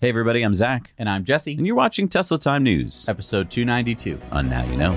Hey everybody, I'm Zach. And I'm Jesse. And you're watching Tesla Time News, episode 292 on Now You Know.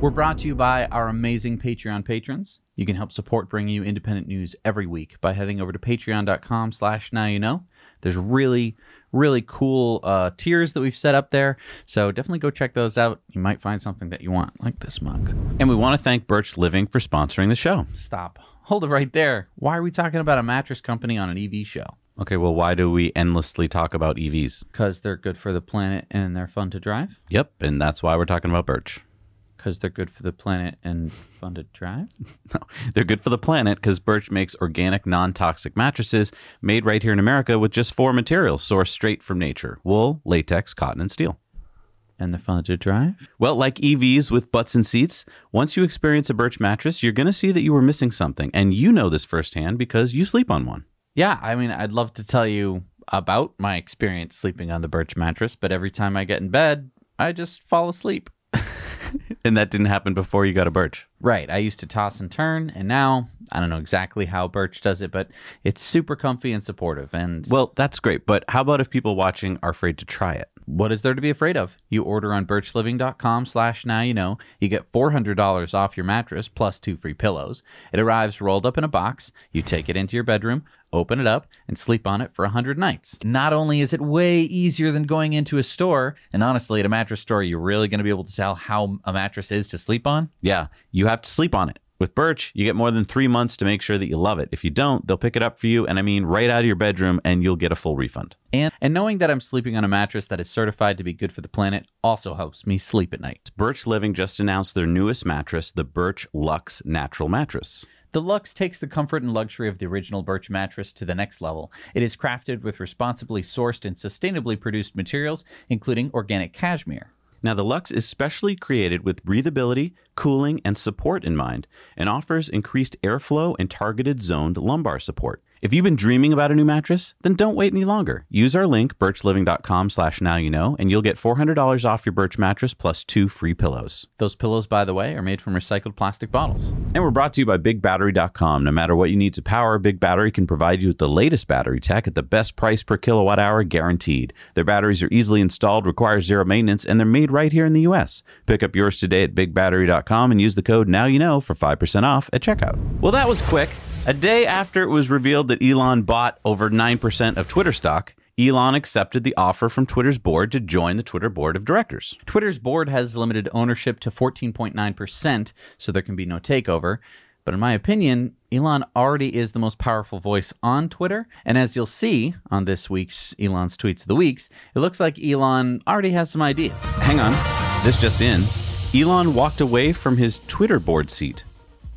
We're brought to you by our amazing Patreon patrons. You can help support bring you independent news every week by heading over to patreon.com/nowyouknow. There's really, really cool tiers that we've set up there. So definitely go check those out. You might find something that you want, like this mug. And we want to thank Birch Living for sponsoring the show. Stop. Hold it right there. Why are we talking about a mattress company on an EV show? Okay, well, why do we endlessly talk about EVs? Because they're good for the planet and they're fun to drive. Yep, and that's why we're talking about Birch. Because they're good for the planet and fun to drive? No, they're good for the planet because Birch makes organic, non-toxic mattresses made right here in America with just four materials sourced straight from nature: wool, latex, cotton, and steel. And they're fun to drive? Well, like EVs with butts and seats, once you experience a Birch mattress, you're going to see that you were missing something. And you know this firsthand because you sleep on one. Yeah, I mean, I'd love to tell you about my experience sleeping on the Birch mattress, but every time I get in bed, I just fall asleep. And that didn't happen before you got a Birch. Right. I used to toss and turn, and now I don't know exactly how Birch does it, but it's super comfy and supportive. And well, that's great. But how about if people watching are afraid to try it? What is there to be afraid of? You order on birchliving.com/nowyouknow. You get $400 off your mattress plus 2 free pillows. It arrives rolled up in a box. You take it into your bedroom, open it up, and sleep on it for 100 nights. Not only is it way easier than going into a store, and honestly, at a mattress store, you're really going to be able to tell how a mattress is to sleep on. Yeah, you have to sleep on it. With Birch, you get more than 3 months to make sure that you love it. If you don't, they'll pick it up for you, and I mean right out of your bedroom, and you'll get a full refund. And knowing that I'm sleeping on a mattress that is certified to be good for the planet also helps me sleep at night. Birch Living just announced their newest mattress, the Birch Luxe Natural Mattress. The Luxe takes the comfort and luxury of the original Birch mattress to the next level. It is crafted with responsibly sourced and sustainably produced materials, including organic cashmere. Now, the Luxe is specially created with breathability, cooling, and support in mind, and offers increased airflow and targeted zoned lumbar support. If you've been dreaming about a new mattress, then don't wait any longer. Use our link, birchliving.com/nowyouknow, and you'll get $400 off your Birch mattress plus 2 free pillows. Those pillows, by the way, are made from recycled plastic bottles. And we're brought to you by BigBattery.com. No matter what you need to power, Big Battery can provide you with the latest battery tech at the best price per kilowatt hour guaranteed. Their batteries are easily installed, require zero maintenance, and they're made right here in the U.S. Pick up yours today at BigBattery.com and use the code NOWYOUKNOW for 5% off at checkout. Well, that was quick. A day after it was revealed that Elon bought over 9% of Twitter stock, Elon accepted the offer from Twitter's board to join the Twitter board of directors. Twitter's board has limited ownership to 14.9%, so there can be no takeover. But in my opinion, Elon already is the most powerful voice on Twitter. And as you'll see on this week's Elon's Tweets of the Weeks, it looks like Elon already has some ideas. Hang on, this just in. Elon walked away from his Twitter board seat.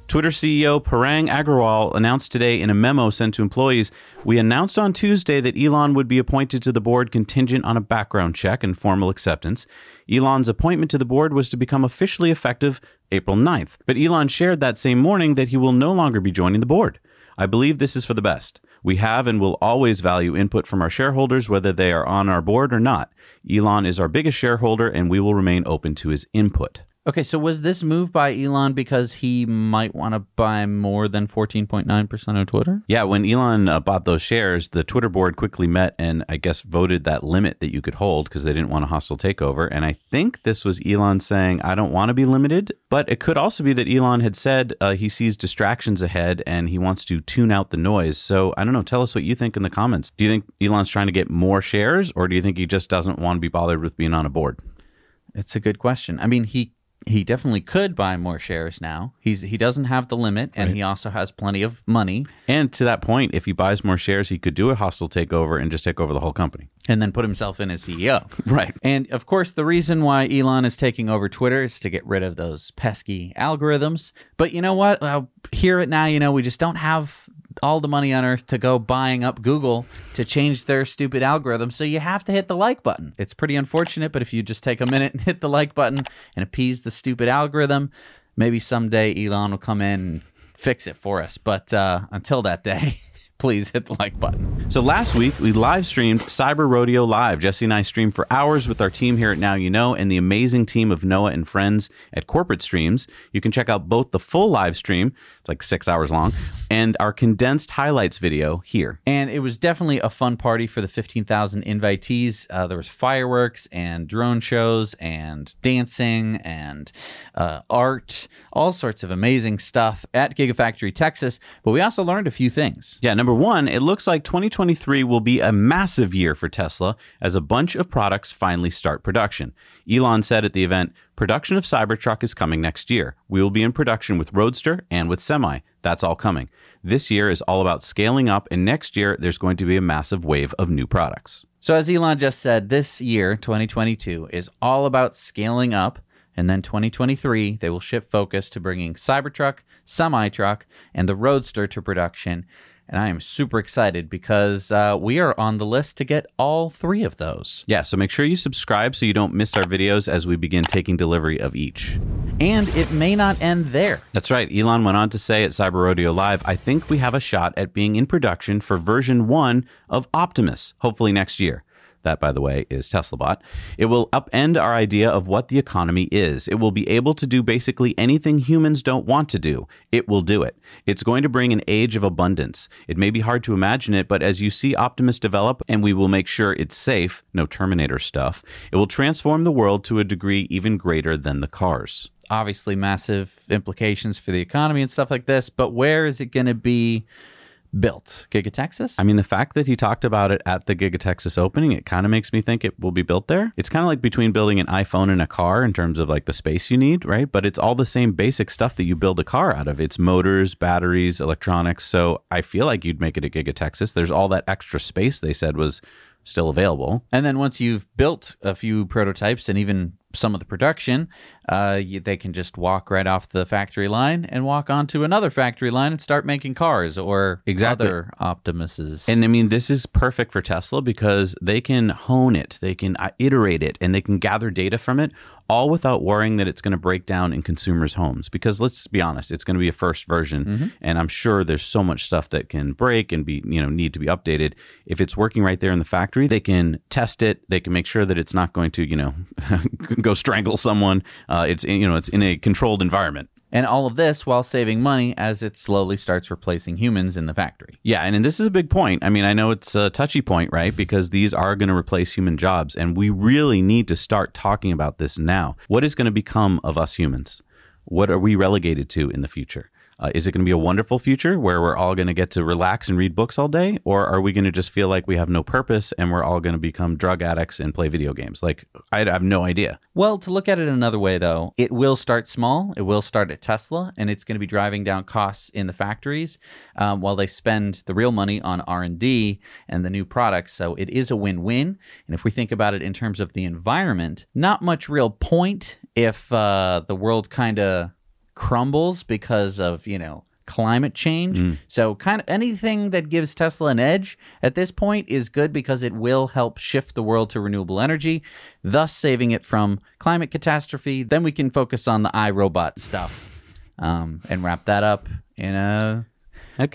Twitter CEO Parag Agrawal announced today in a memo sent to employees, "We announced on Tuesday that Elon would be appointed to the board contingent on a background check and formal acceptance. Elon's appointment to the board was to become officially effective April 9th. But Elon shared that same morning that he will no longer be joining the board. I believe this is for the best. We have and will always value input from our shareholders, whether they are on our board or not. Elon is our biggest shareholder, and we will remain open to his input." Okay, so was this move by Elon because he might want to buy more than 14.9% of Twitter? Yeah, when Elon bought those shares, the Twitter board quickly met and I guess voted that limit that you could hold because they didn't want a hostile takeover. And I think this was Elon saying, I don't want to be limited. But it could also be that Elon had said he sees distractions ahead and he wants to tune out the noise. So I don't know. Tell us what you think in the comments. Do you think Elon's trying to get more shares or do you think he just doesn't want to be bothered with being on a board? It's a good question. I mean, he he definitely could buy more shares now. He doesn't have the limit, and he also has plenty of money. And to that point, if he buys more shares, he could do a hostile takeover and just take over the whole company. And then put himself in as CEO. Right. And of course, the reason why Elon is taking over Twitter is to get rid of those pesky algorithms. But you know what? I'll hear it now. You know, we just don't have all the money on earth to go buying up Google to change their stupid algorithm. So you have to hit the like button. It's pretty unfortunate, but if you just take a minute and hit the like button and appease the stupid algorithm, maybe someday Elon will come in and fix it for us. But until that day, please hit the like button. So last week, we live streamed Cyber Rodeo Live. Jesse and I streamed for hours with our team here at Now You Know and the amazing team of Noah and friends at Corporate Streams. You can check out both the full live stream, it's like 6 hours long, and our condensed highlights video here. And it was definitely a fun party for the 15,000 invitees. There was fireworks and drone shows and dancing and art, all sorts of amazing stuff at Gigafactory Texas. But we also learned a few things. Yeah, Number one, it looks like 2023 will be a massive year for Tesla as a bunch of products finally start production. Elon said at the event, "Production of Cybertruck is coming next year. We will be in production with Roadster and with Semi. That's all coming. This year is all about scaling up, and next year there's going to be a massive wave of new products." So as Elon just said, this year, 2022, is all about scaling up. And then 2023, they will shift focus to bringing Cybertruck, Semi-Truck, and the Roadster to production. And I am super excited because we are on the list to get all three of those. Yeah, so make sure you subscribe so you don't miss our videos as we begin taking delivery of each. And it may not end there. That's right. Elon went on to say at Cyber Rodeo Live, "I think we have a shot at being in production for version 1 of Optimus, hopefully next year." That, by the way, is TeslaBot. "It will upend our idea of what the economy is. It will be able to do basically anything humans don't want to do. It will do it. It's going to bring an age of abundance. It may be hard to imagine it, but as you see Optimus develop, and we will make sure it's safe, no Terminator stuff, it will transform the world to a degree even greater than the cars." Obviously, massive implications for the economy and stuff like this, but where is it going to be built? Giga Texas? I mean, the fact that he talked about it at the Giga Texas opening, it kind of makes me think it will be built there. It's kind of like between building an iPhone and a car in terms of like the space you need, right? But it's all the same basic stuff that you build a car out of. It's motors, batteries, electronics. So I feel like you'd make it at Giga Texas. There's all that extra space they said was still available. And then once you've built a few prototypes and even some of the production, they can just walk right off the factory line and walk onto another factory line and start making cars or other Optimuses. And I mean, this is perfect for Tesla because they can hone it, they can iterate it, and they can gather data from it, all without worrying that it's going to break down in consumers' homes. Because let's be honest, it's going to be a first version, and I'm sure there's so much stuff that can break and be, you know, need to be updated. If it's working right there in the factory, they can test it, they can make sure that it's not going to, you know, go strangle someone. It's in a controlled environment. And all of this while saving money as it slowly starts replacing humans in the factory. Yeah, and this is a big point. I mean, I know it's a touchy point, right? Because these are going to replace human jobs, and we really need to start talking about this now. What is going to become of us humans? What are we relegated to in the future? Is it going to be a wonderful future where we're all going to get to relax and read books all day? Or are we going to just feel like we have no purpose and we're all going to become drug addicts and play video games? Like, I have no idea. Well, to look at it another way, though, it will start small. It will start at Tesla, and it's going to be driving down costs in the factories while they spend the real money on R&D and the new products. So it is a win-win. And if we think about it in terms of the environment, not much real point if the world kind of crumbles because of, you know, climate change. So kind of anything that gives Tesla an edge at this point is good because it will help shift the world to renewable energy, thus saving it from climate catastrophe. Then we can focus on the iRobot stuff and wrap that up in a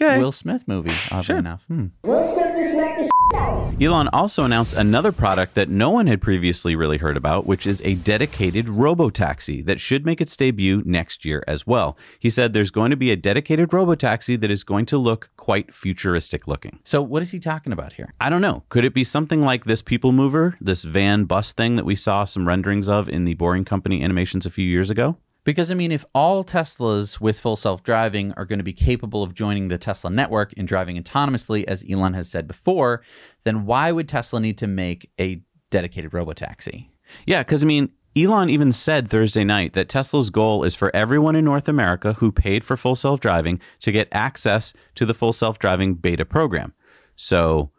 Will Smith movie, oddly enough. Will Smith just smacked the shit out of him. Elon also announced another product that no one had previously really heard about, which is a dedicated robotaxi that should make its debut next year as well. He said there's going to be a dedicated robotaxi that is going to look quite futuristic looking. So what is he talking about here? I don't know. Could it be something like this people mover, this van bus thing that we saw some renderings of in the Boring Company animations a few years ago? Because, I mean, if all Teslas with full self-driving are going to be capable of joining the Tesla network and driving autonomously, as Elon has said before, then why would Tesla need to make a dedicated robotaxi? Yeah, because, I mean, Elon even said Thursday night that Tesla's goal is for everyone in North America who paid for full self-driving to get access to the full self-driving beta program. So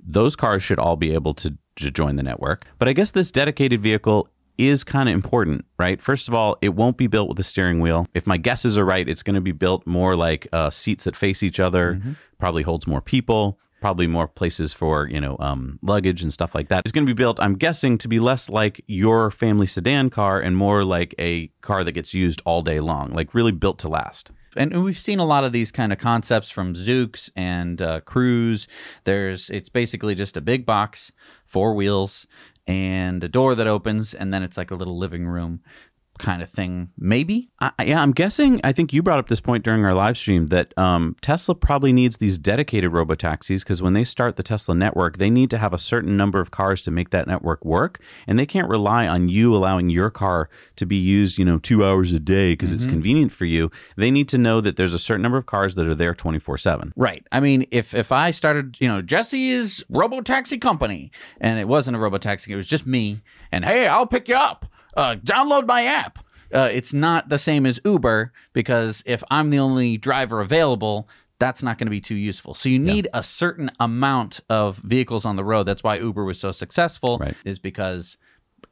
those cars should all be able to join the network. But I guess this dedicated vehicle is kind of important, right? First of all, it won't be built with a steering wheel. If my guesses are right, it's going to be built more like seats that face each other, probably holds more people, probably more places for, you know, luggage and stuff like that. It's going to be built, I'm guessing, to be less like your family sedan car and more like a car that gets used all day long, like really built to last. And we've seen a lot of these kind of concepts from Zoox and Cruise. It's basically just a big box, four wheels, and a door that opens, and then it's like a little living room kind of thing, maybe? I'm guessing, I think you brought up this point during our live stream, that Tesla probably needs these dedicated robotaxis, because when they start the Tesla network, they need to have a certain number of cars to make that network work, and they can't rely on you allowing your car to be used, you know, 2 hours a day because it's convenient for you. They need to know that there's a certain number of cars that are there 24/7. Right. I mean, if I started, you know, Jesse's robotaxi company, and it wasn't a robotaxi, it was just me, and hey, I'll pick you up. Download my app. It's not the same as Uber, because if I'm the only driver available, that's not going to be too useful. So you need a certain amount of vehicles on the road. That's why Uber was so successful, is because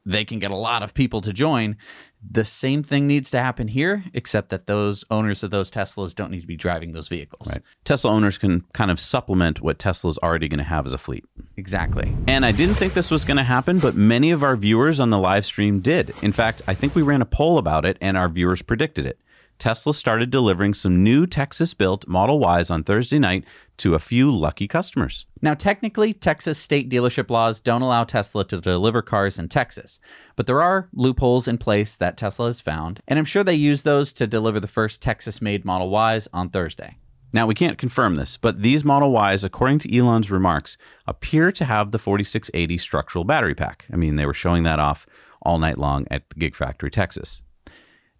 they can get a lot of people to join. The same thing needs to happen here, except that those owners of those Teslas don't need to be driving those vehicles. Right. Tesla owners can kind of supplement what Tesla's already going to have as a fleet. Exactly. And I didn't think this was going to happen, but many of our viewers on the live stream did. In fact, I think we ran a poll about it, and our viewers predicted it. Tesla started delivering some new Texas-built Model Ys on Thursday night to a few lucky customers. Now, technically, Texas state dealership laws don't allow Tesla to deliver cars in Texas, but there are loopholes in place that Tesla has found, and I'm sure they used those to deliver the first Texas-made Model Ys on Thursday. Now, we can't confirm this, but these Model Ys, according to Elon's remarks, appear to have the 4680 structural battery pack. I mean, they were showing that off all night long at Gigafactory Texas.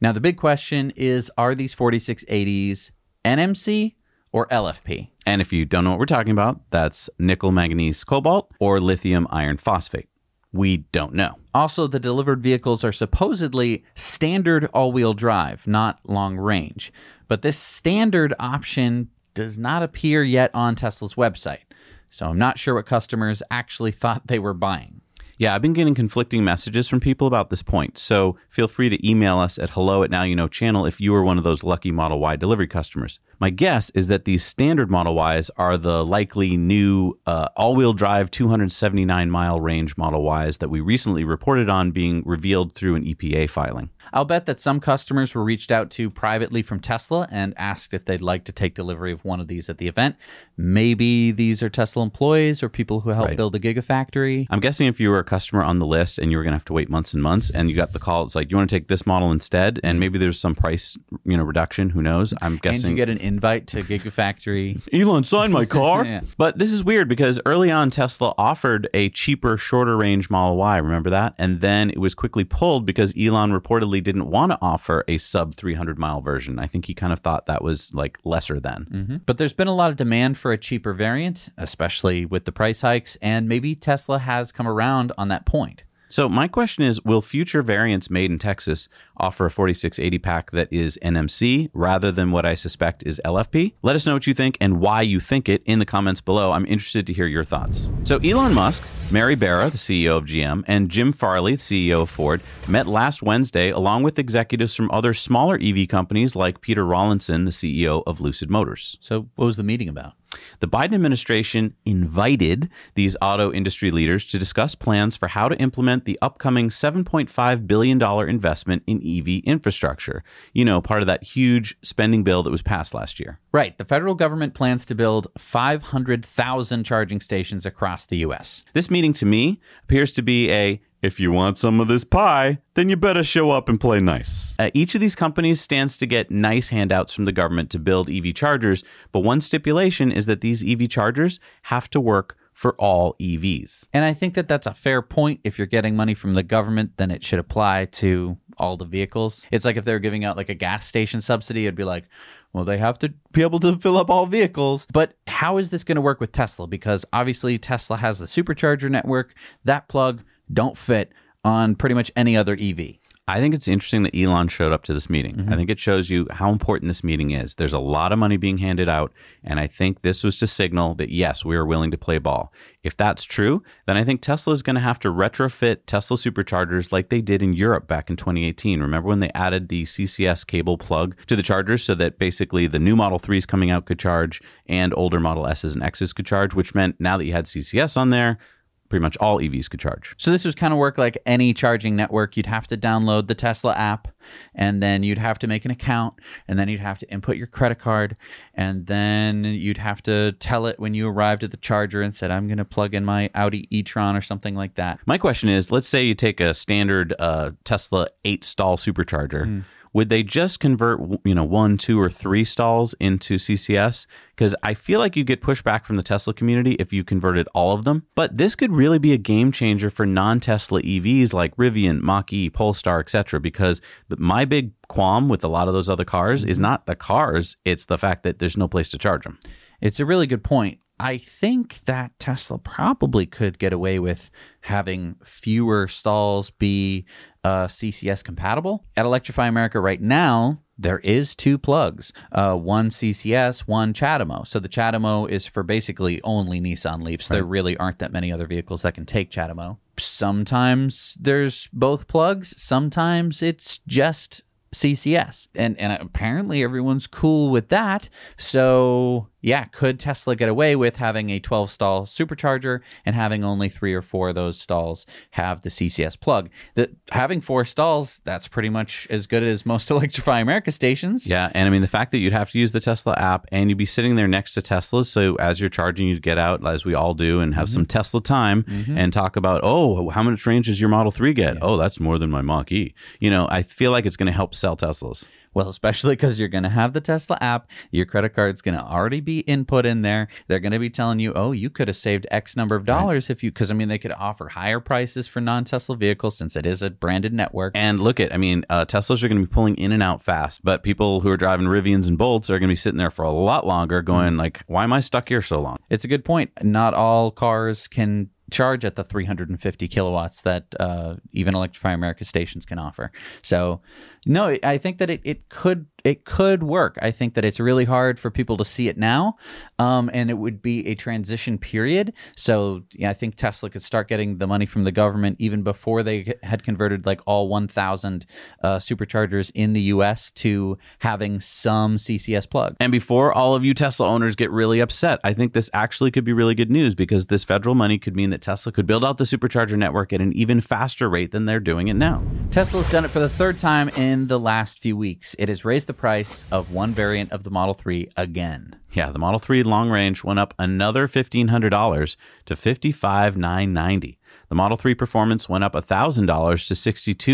Now, the big question is, are these 4680s NMC or LFP? And if you don't know what we're talking about, that's nickel manganese cobalt or lithium iron phosphate. We don't know. Also, the delivered vehicles are supposedly standard all-wheel drive, not long range. But this standard option does not appear yet on Tesla's website. So I'm not sure what customers actually thought they were buying. Yeah, I've been getting conflicting messages from people about this point, so feel free to email us at hello@nowyouknow.channel if you were one of those lucky Model Y delivery customers. My guess is that these standard Model Ys are the likely new all-wheel drive 279-mile range Model Ys that we recently reported on being revealed through an EPA filing. I'll bet that some customers were reached out to privately from Tesla and asked if they'd like to take delivery of one of these at the event. Maybe these are Tesla employees or people who helped build a Gigafactory. I'm guessing if you were a customer on the list and you were going to have to wait months and months and you got the call, it's like, you want to take this model instead? And maybe there's some price, you know, reduction. Who knows? I'm guessing. And you get an invite to Gigafactory. Elon, sign my car. But this is weird because early on, Tesla offered a cheaper, shorter range Model Y. Remember that? And then it was quickly pulled because Elon reportedly didn't want to offer a sub 300-mile version. I think he kind of thought that was like lesser than. But there's been a lot of demand for a cheaper variant, especially with the price hikes, and maybe Tesla has come around on that point. So my question is, will future variants made in Texas offer a 4680 pack that is NMC rather than what I suspect is LFP? Let us know what you think and why you think it in the comments below. I'm interested to hear your thoughts. So Elon Musk, Mary Barra, the CEO of GM, and Jim Farley, CEO of Ford, met last Wednesday along with executives from other smaller EV companies like Peter Rawlinson, the CEO of Lucid Motors. So what was the meeting about? The Biden administration invited these auto industry leaders to discuss plans for how to implement the upcoming $7.5 billion investment in EV infrastructure. You know, part of that huge spending bill that was passed last year. Right. The federal government plans to build 500,000 charging stations across the U.S. This meeting, to me, appears to be a, if you want some of this pie, then you better show up and play nice. Each of these companies stands to get nice handouts from the government to build EV chargers, but one stipulation is that these EV chargers have to work for all EVs. And I think that that's a fair point. If you're getting money from the government, then it should apply to all the vehicles. It's like if they're giving out like a gas station subsidy, it'd be like, well, they have to be able to fill up all vehicles. But how is this going to work with Tesla? Because obviously Tesla has the supercharger network. That plug don't fit on pretty much any other EV. I think it's interesting that Elon showed up to this meeting. Mm-hmm. I think it shows you how important this meeting is. There's a lot of money being handed out, and I think this was to signal that, yes, we are willing to play ball. If that's true, then I think Tesla is going to have to retrofit Tesla superchargers like they did in Europe back in 2018. Remember when they added the CCS cable plug to the chargers so that basically the new Model 3s coming out could charge and older Model S's and X's could charge, which meant now that you had CCS on there, pretty much all EVs could charge. So this was kind of work like any charging network. You'd have to download the Tesla app, and then you'd have to make an account, and then you'd have to input your credit card, and then you'd have to tell it when you arrived at the charger and said, I'm going to plug in my Audi e-tron or something like that. My question is, let's say you take a standard Tesla 8-stall supercharger. Mm. Would they just convert, 1, 2, or 3 stalls into CCS? Because I feel like you get pushback from the Tesla community if you converted all of them. But this could really be a game changer for non-Tesla EVs like Rivian, Mach-E, Polestar, etc. Because my big qualm with a lot of those other cars is not the cars, it's the fact that there's no place to charge them. It's a really good point. I think that Tesla probably could get away with having fewer stalls be CCS compatible. At Electrify America right now, there is 2 plugs, one CCS, one CHAdeMO. So the CHAdeMO is for basically only Nissan Leafs. Right. There really aren't that many other vehicles that can take CHAdeMO. Sometimes there's both plugs. Sometimes it's just CCS. And apparently everyone's cool with that. So yeah, could Tesla get away with having a 12-stall supercharger and having only 3 or 4 of those stalls have the CCS plug? Having 4 stalls, that's pretty much as good as most Electrify America stations. Yeah, and I mean, the fact that you'd have to use the Tesla app and you'd be sitting there next to Teslas, so as you're charging, you'd get out, as we all do, and have some Tesla time and talk about, oh, how much range does your Model 3 get? Yeah. Oh, that's more than my Mach-E. I feel like it's going to help sell Teslas. Well, especially because you're going to have the Tesla app, your credit card's going to already be input in there. They're going to be telling you, oh, you could have saved X number of dollars if you, because I mean, they could offer higher prices for non-Tesla vehicles since it is a branded network. And look at, Teslas are going to be pulling in and out fast, but people who are driving Rivians and Bolts are going to be sitting there for a lot longer going like, why am I stuck here so long? It's a good point. Not all cars can charge at the 350 kilowatts that even Electrify America stations can offer. So no, I think that it could work. I think that it's really hard for people to see it now, and it would be a transition period. So yeah, I think Tesla could start getting the money from the government even before they had converted like all 1,000 superchargers in the U.S. to having some CCS plug. And before all of you Tesla owners get really upset, I think this actually could be really good news, because this federal money could mean that Tesla could build out the supercharger network at an even faster rate than they're doing it now. Tesla's done it for the 3rd time in the last few weeks. It has raised the price of one variant of the Model 3 again. Yeah, the Model 3 long range went up another $1,500 to $55,990. The Model 3 performance went up $1,000 to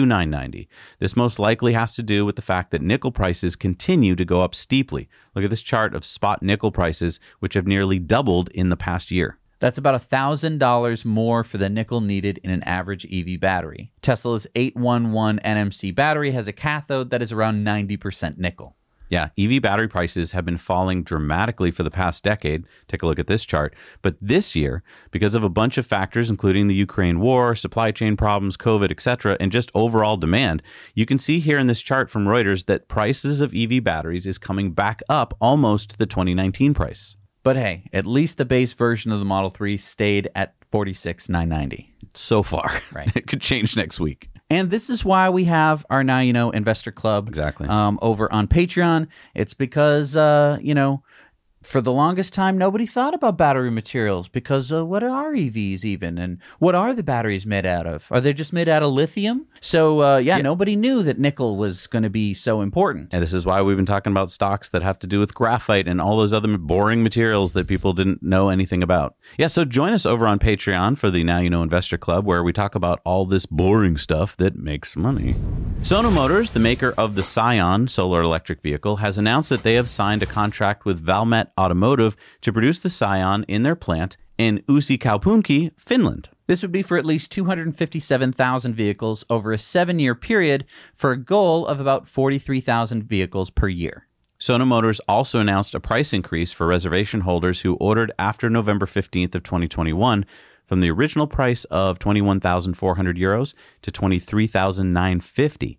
$62,990. This most likely has to do with the fact that nickel prices continue to go up steeply. Look at this chart of spot nickel prices, which have nearly doubled in the past year. That's about $1,000 more for the nickel needed in an average EV battery. Tesla's 811 NMC battery has a cathode that is around 90% nickel. Yeah, EV battery prices have been falling dramatically for the past decade. Take a look at this chart. But this year, because of a bunch of factors, including the Ukraine war, supply chain problems, COVID, etc., and just overall demand, you can see here in this chart from Reuters that prices of EV batteries is coming back up almost to the 2019 price. But hey, at least the base version of the Model 3 stayed at $46,990. So far. Right. It could change next week. And this is why we have our Now You Know Investor Club. Exactly. Over on Patreon. It's because, for the longest time, nobody thought about battery materials because what are EVs even? And what are the batteries made out of? Are they just made out of lithium? So, nobody knew that nickel was going to be so important. And this is why we've been talking about stocks that have to do with graphite and all those other boring materials that people didn't know anything about. Yeah, so join us over on Patreon for the Now You Know Investor Club, where we talk about all this boring stuff that makes money. Sono Motors, the maker of the Sion solar electric vehicle, has announced that they have signed a contract with Valmet Automotive to produce the Sion in their plant in Uusikaupunki, Finland. This would be for at least 257,000 vehicles over a 7-year period for a goal of about 43,000 vehicles per year. Sono Motors also announced a price increase for reservation holders who ordered after November 15th of 2021 from the original price of 21,400 euros to 23,950.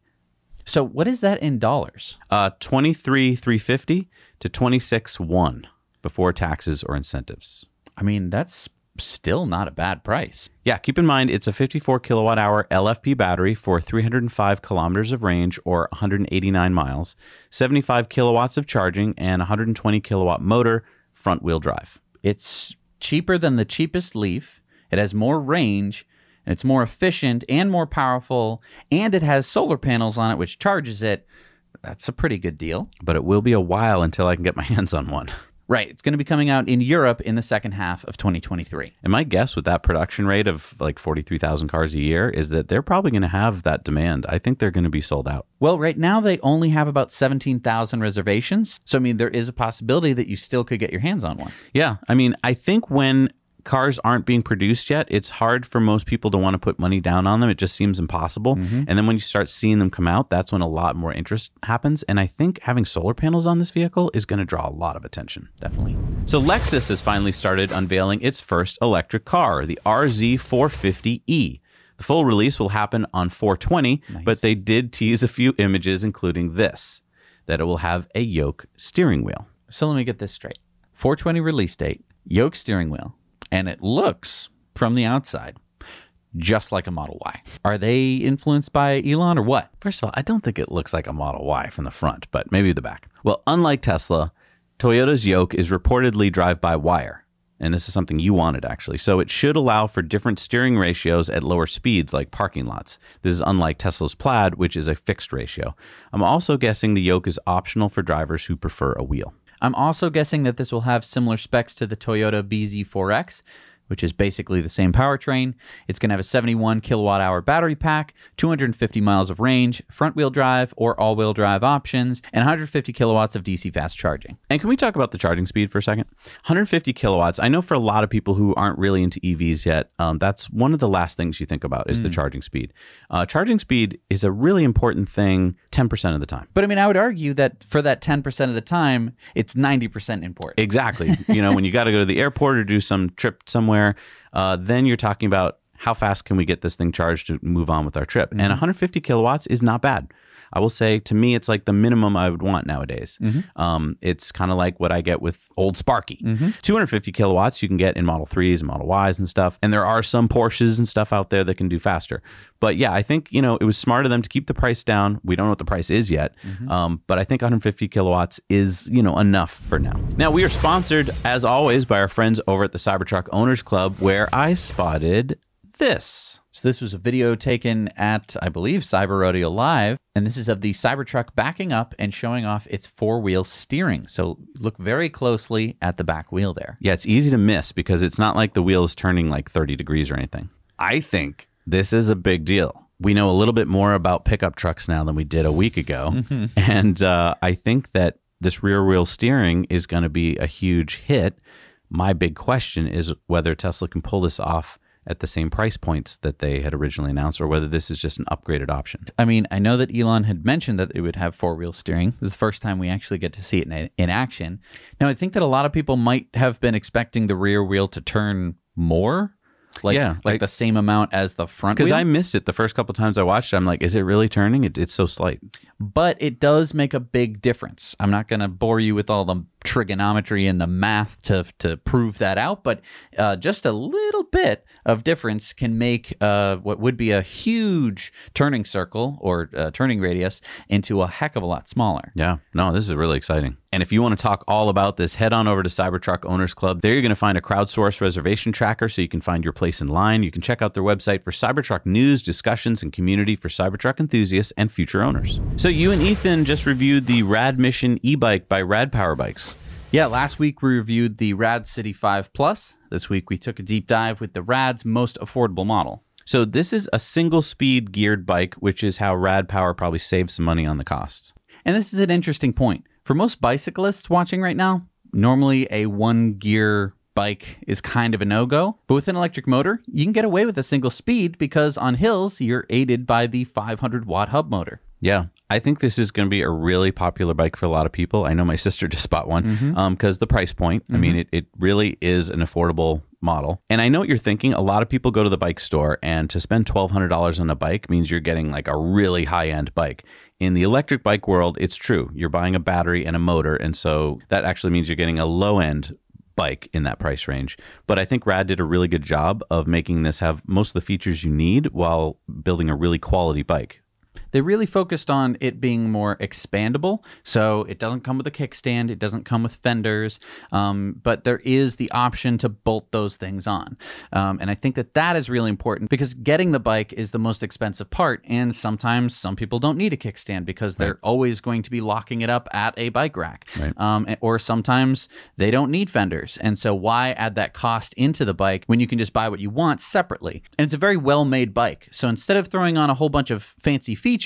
So what is that in dollars? 23,350 to 26,100 before taxes or incentives. I mean, that's still not a bad price. Yeah, keep in mind, it's a 54 kilowatt hour LFP battery for 305 kilometers of range or 189 miles, 75 kilowatts of charging, and 120 kilowatt motor, front wheel drive. It's cheaper than the cheapest Leaf. It has more range, and it's more efficient and more powerful, and it has solar panels on it, which charges it. That's a pretty good deal. But it will be a while until I can get my hands on one. Right. It's going to be coming out in Europe in the second half of 2023. And my guess with that production rate of like 43,000 cars a year is that they're probably going to have that demand. I think they're going to be sold out. Well, right now they only have about 17,000 reservations. So, I mean, there is a possibility that you still could get your hands on one. Yeah. I mean, I think when cars aren't being produced yet, it's hard for most people to want to put money down on them. It just seems impossible. Mm-hmm. And then when you start seeing them come out, that's when a lot more interest happens. And I think having solar panels on this vehicle is going to draw a lot of attention. Definitely. So Lexus has finally started unveiling its first electric car, the RZ450e. The full release will happen on 420, nice. But they did tease a few images, including this, that it will have a yoke steering wheel. So let me get this straight. 420 release date, yoke steering wheel. And it looks, from the outside, just like a Model Y. Are they influenced by Elon or what? First of all, I don't think it looks like a Model Y from the front, but maybe the back. Well, unlike Tesla, Toyota's yoke is reportedly drive-by-wire. And this is something you wanted, actually. So it should allow for different steering ratios at lower speeds, like parking lots. This is unlike Tesla's Plaid, which is a fixed ratio. I'm also guessing the yoke is optional for drivers who prefer a wheel. I'm also guessing that this will have similar specs to the Toyota BZ4X, which is basically the same powertrain. It's going to have a 71 kilowatt hour battery pack, 250 miles of range, front wheel drive or all wheel drive options, and 150 kilowatts of DC fast charging. And can we talk about the charging speed for a second? 150 kilowatts. I know for a lot of people who aren't really into EVs yet, that's one of the last things you think about is the charging speed. Charging speed is a really important thing 10% of the time. But I mean, I would argue that for that 10% of the time, it's 90% important. Exactly. You know, when you got to go to the airport or do some trip somewhere, then you're talking about how fast can we get this thing charged to move on with our trip. Mm-hmm. And 150 kilowatts is not bad. I will say, to me, it's like the minimum I would want nowadays. Mm-hmm. It's kind of like what I get with old Sparky. Mm-hmm. 250 kilowatts you can get in Model 3s and Model Ys and stuff. And there are some Porsches and stuff out there that can do faster. But yeah, I think, you know, it was smart of them to keep the price down. We don't know what the price is yet. Mm-hmm. But I think 150 kilowatts is, you know, enough for now. Now, we are sponsored, as always, by our friends over at the Cybertruck Owners Club, where I spotted this. So this was a video taken at, I believe, Cyber Rodeo Live, and this is of the Cybertruck backing up and showing off its four-wheel steering. So look very closely at the back wheel there. Yeah, it's easy to miss because it's not like the wheel is turning like 30 degrees or anything. I think this is a big deal. We know a little bit more about pickup trucks now than we did a week ago, and I think that this rear-wheel steering is going to be a huge hit. My big question is whether Tesla can pull this off at the same price points that they had originally announced, or whether this is just an upgraded option. I mean, I know that Elon had mentioned that it would have four-wheel steering. This is the first time we actually get to see it in action. Now, I think that a lot of people might have been expecting the rear wheel to turn more, like the same amount as the front wheel. Because I missed it the first couple of times I watched it. I'm like, is it really turning? It's so slight. But it does make a big difference. I'm not going to bore you with all the trigonometry and the math to prove that out, but just a little bit of difference can make what would be a huge turning circle or turning radius into a heck of a lot smaller. Yeah, no, this is really exciting. And if you want to talk all about this, head on over to Cybertruck Owners Club. There you're going to find a crowdsourced reservation tracker so you can find your place in line. You can check out their website for Cybertruck news, discussions, and community for Cybertruck enthusiasts and future owners. So you and Ethan just reviewed the Rad Mission e-bike by Rad Power Bikes. Yeah, last week we reviewed the Rad City 5 Plus. This week we took a deep dive with the Rad's most affordable model. So this is a single-speed geared bike, which is how Rad Power probably saves some money on the costs. And this is an interesting point. For most bicyclists watching right now, normally a one-gear bike is kind of a no-go. But with an electric motor, you can get away with a single speed because on hills, you're aided by the 500-watt hub motor. Yeah, I think this is going to be a really popular bike for a lot of people. I know my sister just bought one because the price point. I mean, it really is an affordable model. And I know what you're thinking. A lot of people go to the bike store, and to spend $1,200 on a bike means you're getting like a really high-end bike. In the electric bike world, it's true. You're buying a battery and a motor, and so that actually means you're getting a low-end bike in that price range. But I think Rad did a really good job of making this have most of the features you need while building a really quality bike. They really focused on it being more expandable. So it doesn't come with a kickstand. It doesn't come with fenders. But there is the option to bolt those things on. And I think that that is really important because getting the bike is the most expensive part. And sometimes some people don't need a kickstand because they're always going to be locking it up at a bike rack. Or sometimes they don't need fenders. And so why add that cost into the bike when you can just buy what you want separately? And it's a very well-made bike. So instead of throwing on a whole bunch of fancy features,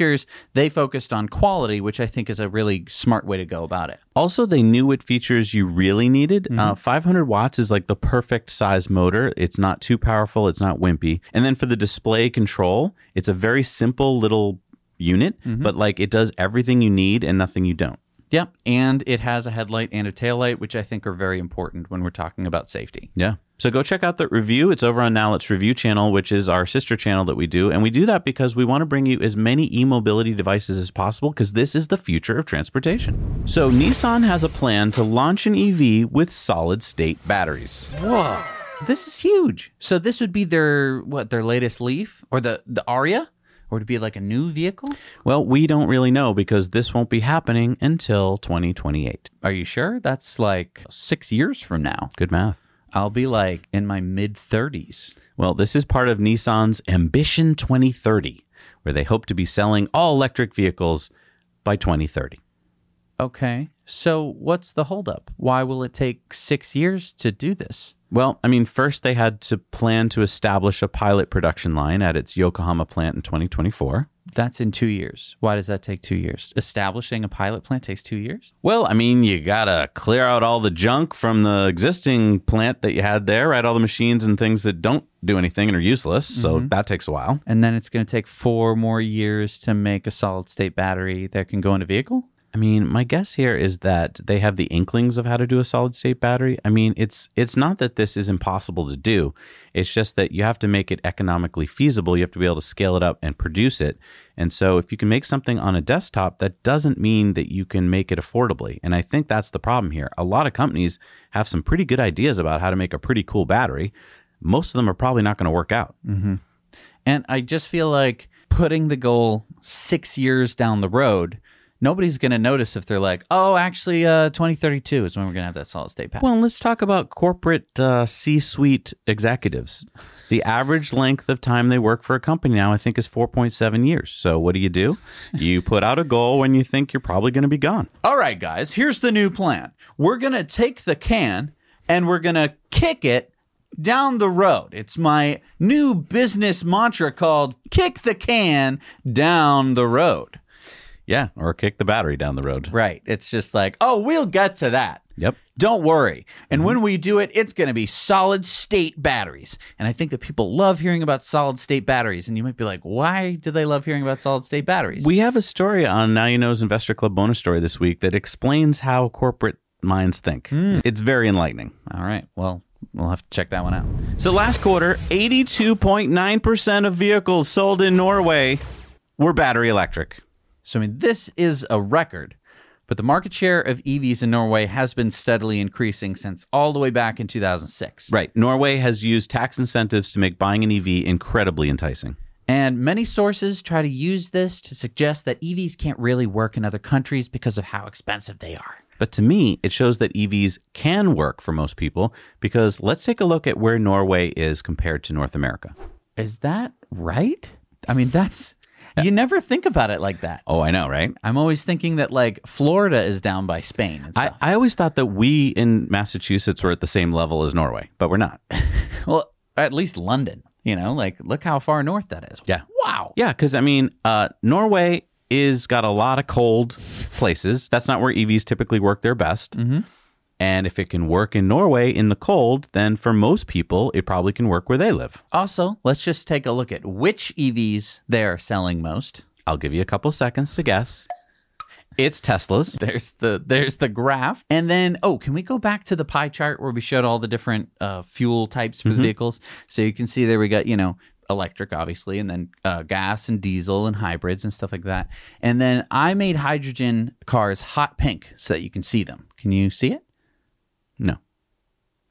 they focused on quality, which I think is a really smart way to go about it. Also, they knew what features you really needed. 500 watts is like the perfect size motor. It's not too powerful. It's not wimpy. And then for the display control, it's a very simple little unit, but like it does everything you need and nothing you don't. Yeah. And it has a headlight and a taillight, which I think are very important when we're talking about safety. Yeah. So go check out the review. It's over on Now Let's Review channel, which is our sister channel that we do. And we do that because we want to bring you as many e-mobility devices as possible because this is the future of transportation. So Nissan has a plan to launch an EV with solid-state batteries. Whoa, this is huge. So this would be their latest Leaf or the Aria? Or to be like a new vehicle? Well, we don't really know because this won't be happening until 2028. Are you sure? That's like 6 years from now. Good math. I'll be like in my mid-30s. Well, this is part of Nissan's Ambition 2030, where they hope to be selling all electric vehicles by 2030. Okay, so what's the holdup? Why will it take 6 years to do this? Well, I mean, first they had to plan to establish a pilot production line at its Yokohama plant in 2024. That's in 2 years. Why does that take 2 years? Establishing a pilot plant takes 2 years? Well, I mean, you got to clear out all the junk from the existing plant that you had there, right? All the machines and things that don't do anything and are useless. So that takes a while. And then it's going to take 4 more years to make a solid state battery that can go in a vehicle? I mean, my guess here is that they have the inklings of how to do a solid-state battery. I mean, it's not that this is impossible to do. It's just that you have to make it economically feasible. You have to be able to scale it up and produce it. And so if you can make something on a desktop, that doesn't mean that you can make it affordably. And I think that's the problem here. A lot of companies have some pretty good ideas about how to make a pretty cool battery. Most of them are probably not going to work out. And I just feel like putting the goal 6 years down the road, nobody's going to notice if they're like, oh, actually, 2032 is when we're going to have that solid-state path. Well, let's talk about corporate C-suite executives. The average length of time they work for a company now, I think, is 4.7 years. So what do? You put out a goal when you think you're probably going to be gone. All right, guys, here's the new plan. We're going to take the can and we're going to kick it down the road. It's my new business mantra called kick the can down the road. Yeah, or kick the battery down the road. Right. It's just like, oh, we'll get to that. Yep. Don't worry. And when we do it, it's going to be solid state batteries. And I think that people love hearing about solid state batteries. And you might be like, why do they love hearing about solid state batteries? We have a story on Now You Know's Investor Club bonus story this week that explains how corporate minds think. It's very enlightening. All right. Well, we'll have to check that one out. So last quarter, 82.9% of vehicles sold in Norway were battery electric. So, I mean, this is a record, but the market share of EVs in Norway has been steadily increasing since all the way back in 2006. Right. Norway has used tax incentives to make buying an EV incredibly enticing. And many sources try to use this to suggest that EVs can't really work in other countries because of how expensive they are. But to me, it shows that EVs can work for most people because let's take a look at where Norway is compared to North America. Is that right? I mean, that's... You never think about it like that. Oh, I know, right? I'm always thinking that, like, Florida is down by Spain and stuff. I always thought that we in Massachusetts were at the same level as Norway, but we're not. Well, at least London, you know? Like, look how far north that is. Yeah. Wow. Yeah, because, I mean, Norway is got a lot of cold places. That's not where EVs typically work their best. And if it can work in Norway in the cold, then for most people, it probably can work where they live. Also, let's just take a look at which EVs they are selling most. I'll give you a couple seconds to guess. It's Tesla's. There's the graph. And then, oh, can we go back to the pie chart where we showed all the different fuel types for the vehicles? So you can see there we got, you know, electric, obviously, and then gas and diesel and hybrids and stuff like that. And then I made hydrogen cars hot pink so that you can see them. Can you see it? No.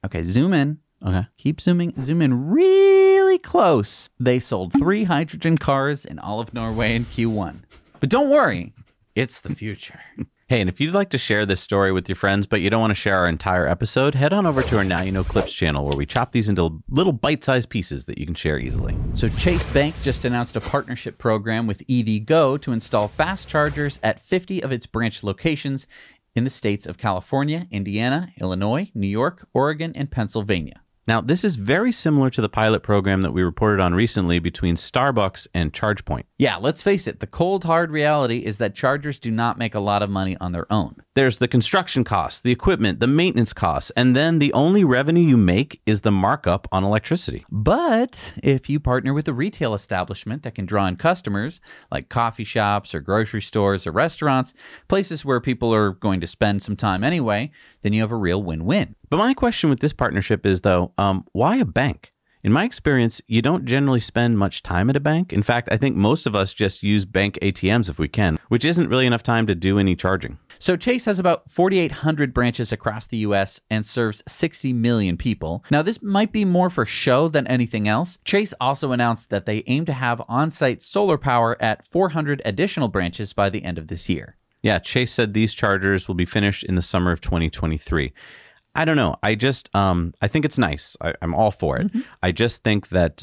Okay, zoom in. Okay. Keep zooming. Zoom in really close. They sold 3 hydrogen cars in all of Norway in Q1. But don't worry. It's the future. Hey, and if you'd like to share this story with your friends, but you don't want to share our entire episode, head on over to our Now You Know Clips channel, where we chop these into little bite-sized pieces that you can share easily. So Chase Bank just announced a partnership program with EVgo to install fast chargers at 50 of its branch locations in the states of California, Indiana, Illinois, New York, Oregon, and Pennsylvania. Now, this is very similar to the pilot program that we reported on recently between Starbucks and ChargePoint. Yeah, let's face it. The cold, hard reality is that chargers do not make a lot of money on their own. There's the construction costs, the equipment, the maintenance costs, and then the only revenue you make is the markup on electricity. But if you partner with a retail establishment that can draw in customers, like coffee shops or grocery stores or restaurants, places where people are going to spend some time anyway, then you have a real win-win. But my question with this partnership is, though, why a bank? In my experience, you don't generally spend much time at a bank. In fact, I think most of us just use bank ATMs if we can, which isn't really enough time to do any charging. So Chase has about 4,800 branches across the U.S. and serves 60 million people. Now, this might be more for show than anything else. Chase also announced that they aim to have on-site solar power at 400 additional branches by the end of this year. Yeah, Chase said these chargers will be finished in the summer of 2023. I don't know. I just, I think it's nice. I'm all for it. I just think that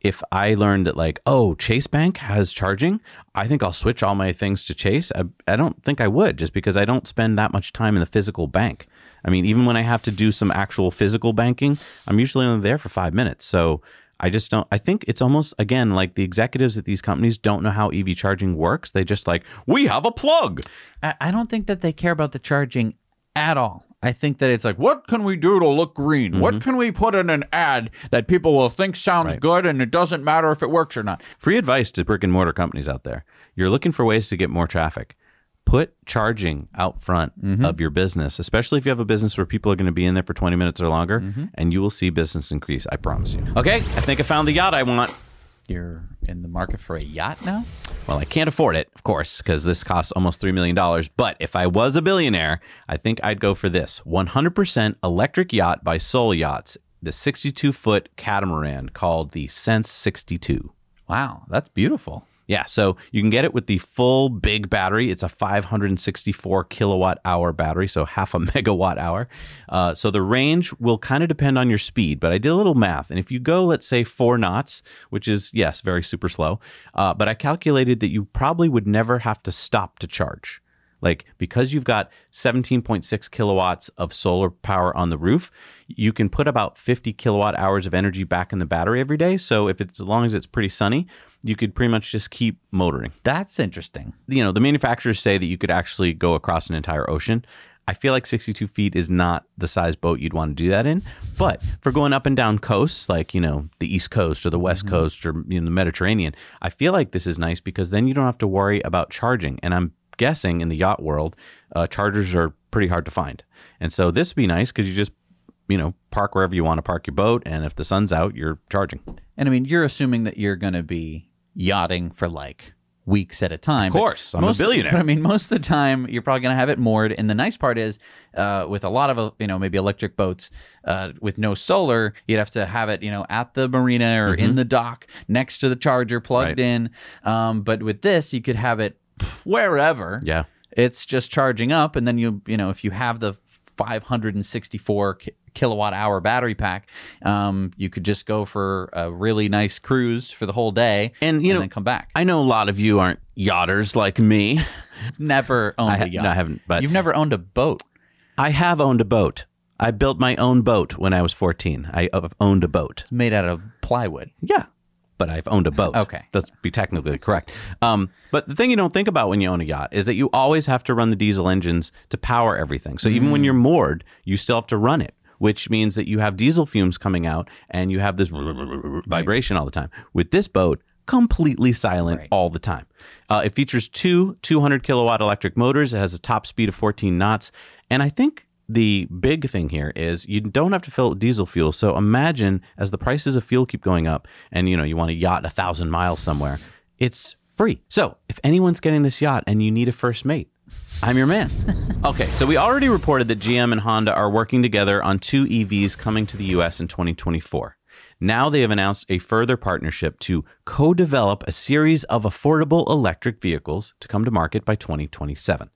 if I learned that, like, oh, Chase Bank has charging, I think I'll switch all my things to Chase. I don't think I would, just because I don't spend that much time in the physical bank. I mean, even when I have to do some actual physical banking, I'm usually only there for 5 minutes. So I just don't, I think it's almost, again, like the executives at these companies don't know how EV charging works. They just like, we have a plug. I don't think that they care about the charging at all. I think that it's like, what can we do to look green? What can we put in an ad that people will think sounds good, and it doesn't matter if it works or not? Free advice to brick and mortar companies out there. You're looking for ways to get more traffic. Put charging out front of your business, especially if you have a business where people are going to be in there for 20 minutes or longer, and you will see business increase. I promise you. Okay, I think I found the yacht I want. You're in the market for a yacht now? Well, I can't afford it, of course, because this costs almost $3 million. But if I was a billionaire, I think I'd go for this 100% electric yacht by Sol Yachts, the 62-foot catamaran called the Sense 62. Wow, that's beautiful. Yeah, so you can get it with the full big battery. It's a 564 kilowatt hour battery, so half a megawatt hour. So the range will kind of depend on your speed, but I did a little math. And if you go, let's say 4 knots, which is, yes, very super slow, but I calculated that you probably would never have to stop to charge. Like, because you've got 17.6 kilowatts of solar power on the roof, you can put about 50 kilowatt hours of energy back in the battery every day. So if it's, as long as it's pretty sunny, you could pretty much just keep motoring. That's interesting. You know, the manufacturers say that you could actually go across an entire ocean. I feel like 62 feet is not the size boat you'd want to do that in. But for going up and down coasts, like, you know, the East Coast or the West Coast or, you know, the Mediterranean, I feel like this is nice because then you don't have to worry about charging. And I'm guessing in the yacht world, chargers are pretty hard to find. And so this would be nice because you just, you know, park wherever you want to park your boat. And if the sun's out, you're charging. And I mean, you're assuming that you're going to be yachting for like weeks at a time. Of course, I'm a billionaire. But I mean, most of the time, you're probably going to have it moored. And the nice part is with a lot of, you know, maybe electric boats with no solar, you'd have to have it, you know, at the marina or in the dock next to the charger plugged in. But with this, you could have it wherever. Yeah, it's just charging up, and then you know, if you have the 564 kilowatt hour battery pack, you could just go for a really nice cruise for the whole day, and you know, then come back. I know a lot of you aren't yachters like me. Never owned a yacht. No, I haven't. But you've never owned a boat. I have owned a boat. I built my own boat when I was 14. I owned a boat. It's made out of plywood. Yeah. But I've owned a boat. Okay. That's be technically correct. But the thing you don't think about when you own a yacht is that you always have to run the diesel engines to power everything. So even when you're moored, you still have to run it, which means that you have diesel fumes coming out and you have this vibration all the time. With this boat, completely silent all the time. It features two 200-kilowatt electric motors. It has a top speed of 14 knots. And I think the big thing here is you don't have to fill it with diesel fuel. So imagine as the prices of fuel keep going up and, you know, you want to yacht 1,000 miles somewhere, it's free. So if anyone's getting this yacht and you need a first mate, I'm your man. Okay, so we already reported that GM and Honda are working together on two EVs coming to the U.S. in 2024. Now they have announced a further partnership to co-develop a series of affordable electric vehicles to come to market by 2027.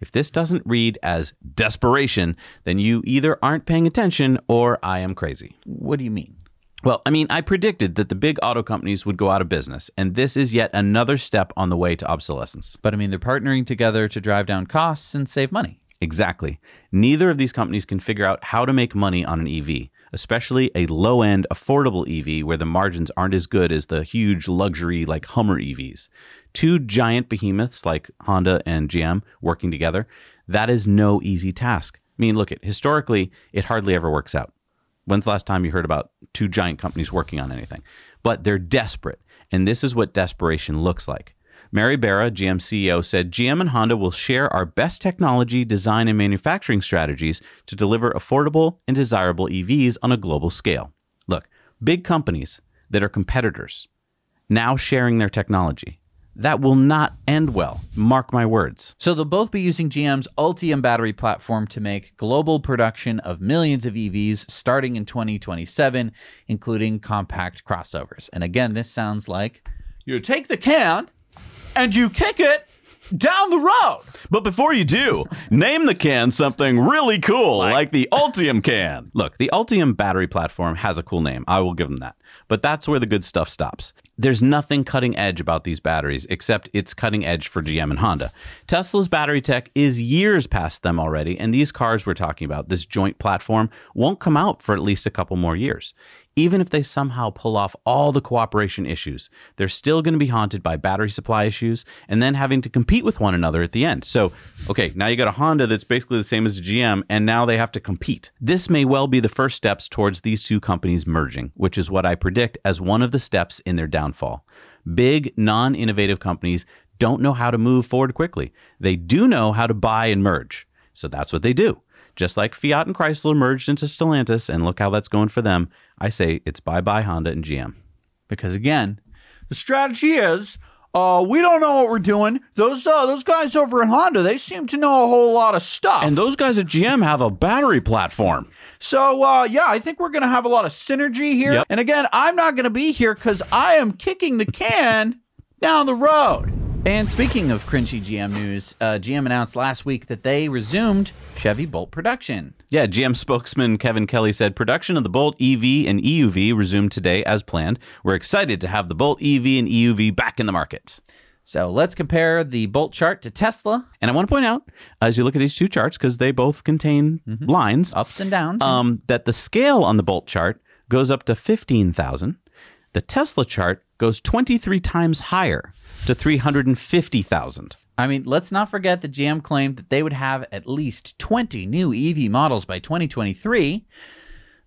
If this doesn't read as desperation, then you either aren't paying attention or I am crazy. What do you mean? Well, I mean, I predicted that the big auto companies would go out of business, and this is yet another step on the way to obsolescence. But I mean, they're partnering together to drive down costs and save money. Exactly. Neither of these companies can figure out how to make money on an EV, especially a low-end, affordable EV where the margins aren't as good as the huge luxury like Hummer EVs. Two giant behemoths like Honda and GM working together, that is no easy task. I mean, look, historically, it hardly ever works out. When's the last time you heard about two giant companies working on anything? But they're desperate, and this is what desperation looks like. Mary Barra, GM CEO, said, GM and Honda will share our best technology, design, and manufacturing strategies to deliver affordable and desirable EVs on a global scale. Look, big companies that are competitors now sharing their technology. That will not end well. Mark my words. So they'll both be using GM's Ultium battery platform to make global production of millions of EVs starting in 2027, including compact crossovers. And again, this sounds like you take the can and you kick it down the road. But before you do, name the can something really cool, like the Ultium can. Look, the Ultium battery platform has a cool name. I will give them that. But that's where the good stuff stops. There's nothing cutting edge about these batteries, except it's cutting edge for GM and Honda. Tesla's battery tech is years past them already, and these cars we're talking about, this joint platform, won't come out for at least a couple more years. Even if they somehow pull off all the cooperation issues, they're still going to be haunted by battery supply issues and then having to compete with one another at the end. So, okay, now you got a Honda that's basically the same as a GM, and now they have to compete. This may well be the first steps towards these two companies merging, which is what I predict as one of the steps in their downfall. Big, non-innovative companies don't know how to move forward quickly. They do know how to buy and merge. So that's what they do. Just like Fiat and Chrysler merged into Stellantis, and look how that's going for them, I say it's bye-bye Honda and GM. Because again, the strategy is, we don't know what we're doing. Those guys over at Honda, they seem to know a whole lot of stuff. And those guys at GM have a battery platform. So, yeah, I think we're going to have a lot of synergy here. Yep. And again, I'm not going to be here because I am kicking the can down the road. And speaking of cringy GM news, GM announced last week that they resumed Chevy Bolt production. Yeah, GM spokesman Kevin Kelly said production of the Bolt EV and EUV resumed today as planned. We're excited to have the Bolt EV and EUV back in the market. So let's compare the Bolt chart to Tesla. And I want to point out, as you look at these two charts, because they both contain lines. Ups and downs. That the scale on the Bolt chart goes up to 15,000. The Tesla chart goes 23 times higher to 350,000. I mean, let's not forget that GM claimed that they would have at least 20 new EV models by 2023,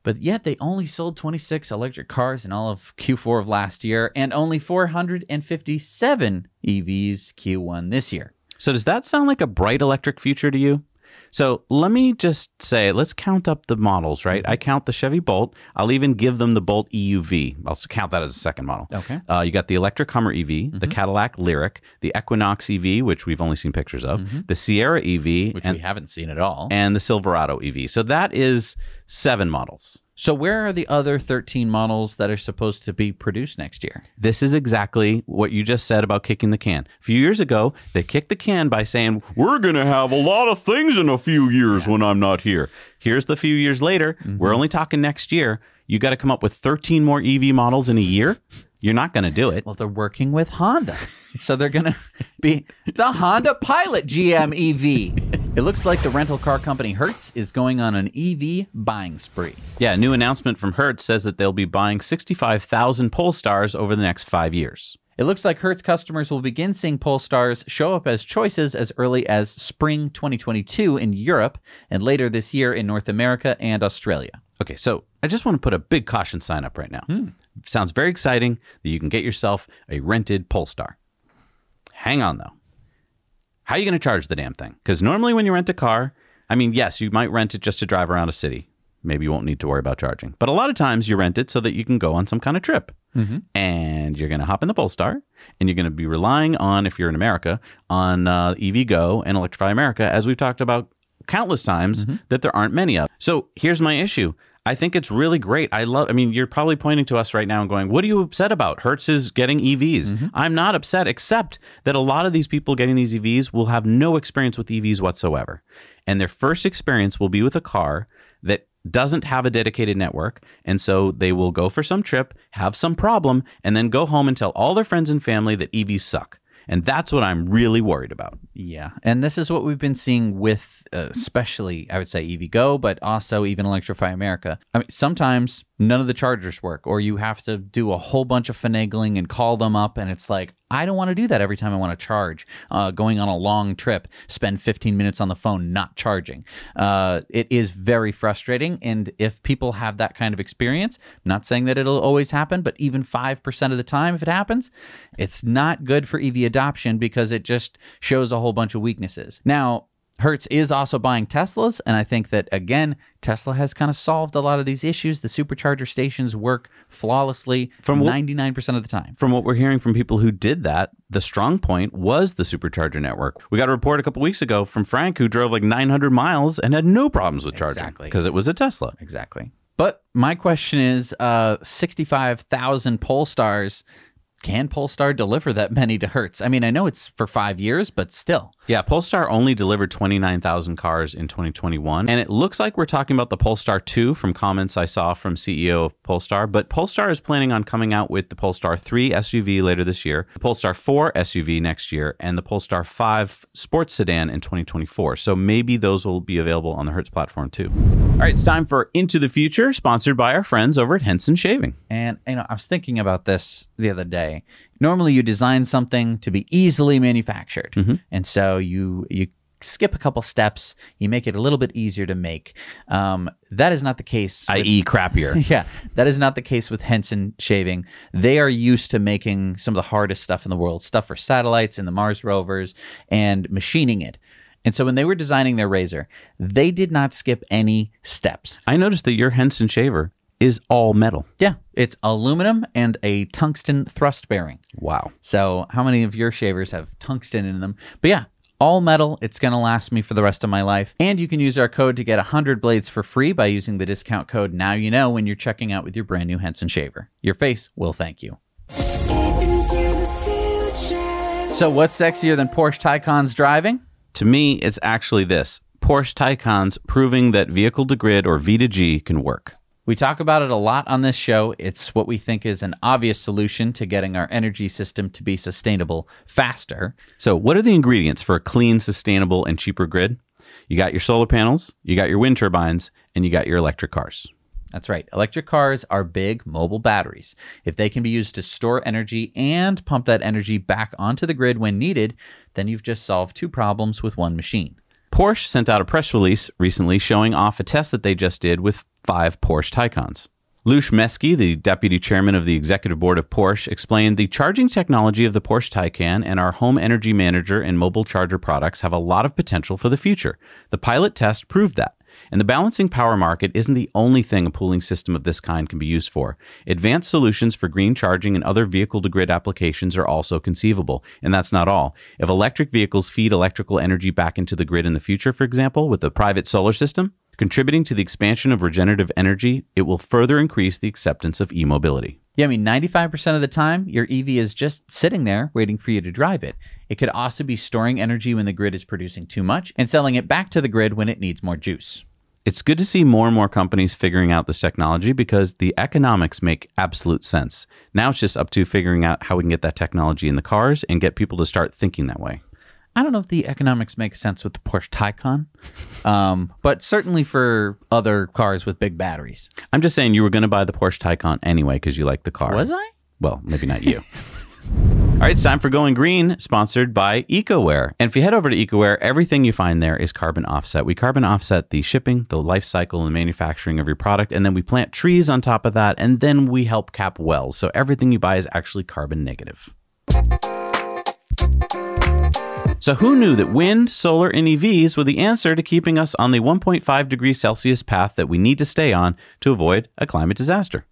but yet they only sold 26 electric cars in all of Q4 of last year and only 457 EVs Q1 this year. So does that sound like a bright electric future to you? So let me just say, let's count up the models, right? I count the Chevy Bolt. I'll even give them the Bolt EUV. I'll count that as a second model. Okay. You got the electric Hummer EV, the Cadillac Lyric, the Equinox EV, which we've only seen pictures of, the Sierra EV. Which we haven't seen at all. And the Silverado EV. So that is 7 models. So where are the other 13 models that are supposed to be produced next year? This is exactly what you just said about kicking the can. A few years ago, they kicked the can by saying, we're going to have a lot of things in a few years when I'm not here. Here's the few years later. We're only talking next year. You got to come up with 13 more EV models in a year. You're not going to do it. Well, they're working with Honda. So they're going to be the Honda Pilot GM EV. It looks like the rental car company Hertz is going on an EV buying spree. Yeah, a new announcement from Hertz says that they'll be buying 65,000 Polestars over the next 5 years. It looks like Hertz customers will begin seeing Polestars show up as choices as early as spring 2022 in Europe and later this year in North America and Australia. Okay, so I just want to put a big caution sign up right now. Sounds very exciting that you can get yourself a rented Polestar. Hang on, though. How are you going to charge the damn thing? Because normally when you rent a car, I mean, yes, you might rent it just to drive around a city. Maybe you won't need to worry about charging. But a lot of times you rent it so that you can go on some kind of trip. Mm-hmm. And you're going to hop in the Polestar, and you're going to be relying on, if you're in America, on EVgo and Electrify America, as we've talked about countless times, mm-hmm. that there aren't many of. So here's my issue. I think it's really great. I mean, you're probably pointing to us right now and going, what are you upset about? Hertz is getting EVs. Mm-hmm. I'm not upset, except that a lot of these people getting these EVs will have no experience with EVs whatsoever. And their first experience will be with a car that doesn't have a dedicated network. And so they will go for some trip, have some problem, and then go home and tell all their friends and family that EVs suck. And that's what I'm really worried about. Yeah. And this is what we've been seeing with, especially, I would say, EVgo, but also even Electrify America. I mean, sometimes none of the chargers work, or you have to do a whole bunch of finagling and call them up. And it's like, I don't want to do that every time I want to charge. Going on a long trip, spend 15 minutes on the phone not charging. It is very frustrating. And if people have that kind of experience, I'm not saying that it'll always happen, but even 5% of the time, if it happens, it's not good for EV adoption because it just shows a whole bunch of weaknesses. Now, Hertz is also buying Teslas, and I think that, again, Tesla has kind of solved a lot of these issues. The supercharger stations work flawlessly 99% of the time. From what we're hearing from people who did that, the strong point was the supercharger network. We got a report a couple weeks ago from Frank, who drove like 900 miles and had no problems with charging because it was a Tesla. Exactly. But my question is, 65,000 Polestars. Can Polestar deliver that many to Hertz? I mean, I know it's for 5 years, but still. Yeah, Polestar only delivered 29,000 cars in 2021. And it looks like we're talking about the Polestar 2 from comments I saw from CEO of Polestar. But Polestar is planning on coming out with the Polestar 3 SUV later this year, the Polestar 4 SUV next year, and the Polestar 5 sports sedan in 2024. So maybe those will be available on the Hertz platform too. All right, it's time for Into the Future, sponsored by our friends over at Henson Shaving. And, you know, I was thinking about this the other day. Normally, you design something to be easily manufactured, mm-hmm. and so you skip a couple steps. You make it a little bit easier to make. That is not the case. I.e. crappier. Yeah, that is not the case with Henson Shaving. They are used to making some of the hardest stuff in the world, stuff for satellites and the Mars rovers, and machining it. And so when they were designing their razor, they did not skip any steps. I noticed that your Henson shaver is all metal. Yeah, it's aluminum and a tungsten thrust bearing. Wow. So how many of your shavers have tungsten in them? But yeah, all metal. It's going to last me for the rest of my life. And you can use our code to get 100 blades for free by using the discount code Now You Know when you're checking out with your brand new Henson shaver. Your face will thank you. So what's sexier than Porsche Taycans driving? To me, it's actually this. Porsche Taycans proving that vehicle to grid, or V2G, can work. We talk about it a lot on this show. It's what we think is an obvious solution to getting our energy system to be sustainable faster. So what are the ingredients for a clean, sustainable, and cheaper grid? You got your solar panels, you got your wind turbines, and you got your electric cars. That's right. Electric cars are big mobile batteries. If they can be used to store energy and pump that energy back onto the grid when needed, then you've just solved two problems with one machine. Porsche sent out a press release recently showing off a test that they just did with 5 Porsche Taycans. Lush Mesky, the deputy chairman of the executive board of Porsche, explained the charging technology of the Porsche Taycan and our home energy manager and mobile charger products have a lot of potential for the future. The pilot test proved that. And the balancing power market isn't the only thing a pooling system of this kind can be used for. Advanced solutions for green charging and other vehicle-to-grid applications are also conceivable. And that's not all. If electric vehicles feed electrical energy back into the grid in the future, for example, with a private solar system, contributing to the expansion of regenerative energy, it will further increase the acceptance of e-mobility. Yeah, I mean, 95% of the time, your EV is just sitting there waiting for you to drive it. It could also be storing energy when the grid is producing too much and selling it back to the grid when it needs more juice. It's good to see more and more companies figuring out this technology because the economics make absolute sense. Now it's just up to figuring out how we can get that technology in the cars and get people to start thinking that way. I don't know if the economics make sense with the Porsche Taycan, but certainly for other cars with big batteries. I'm just saying you were going to buy the Porsche Taycan anyway because you like the car. Was I? Well, maybe not you. All All right, it's time for Going Green, sponsored by EcoWare. And if you head over to EcoWare, everything you find there is carbon offset. We carbon offset the shipping, the life cycle, and manufacturing of your product, and then we plant trees on top of that, and then we help cap wells. So everything you buy is actually carbon negative. So who knew that wind, solar, and EVs were the answer to keeping us on the 1.5 degrees Celsius path that we need to stay on to avoid a climate disaster?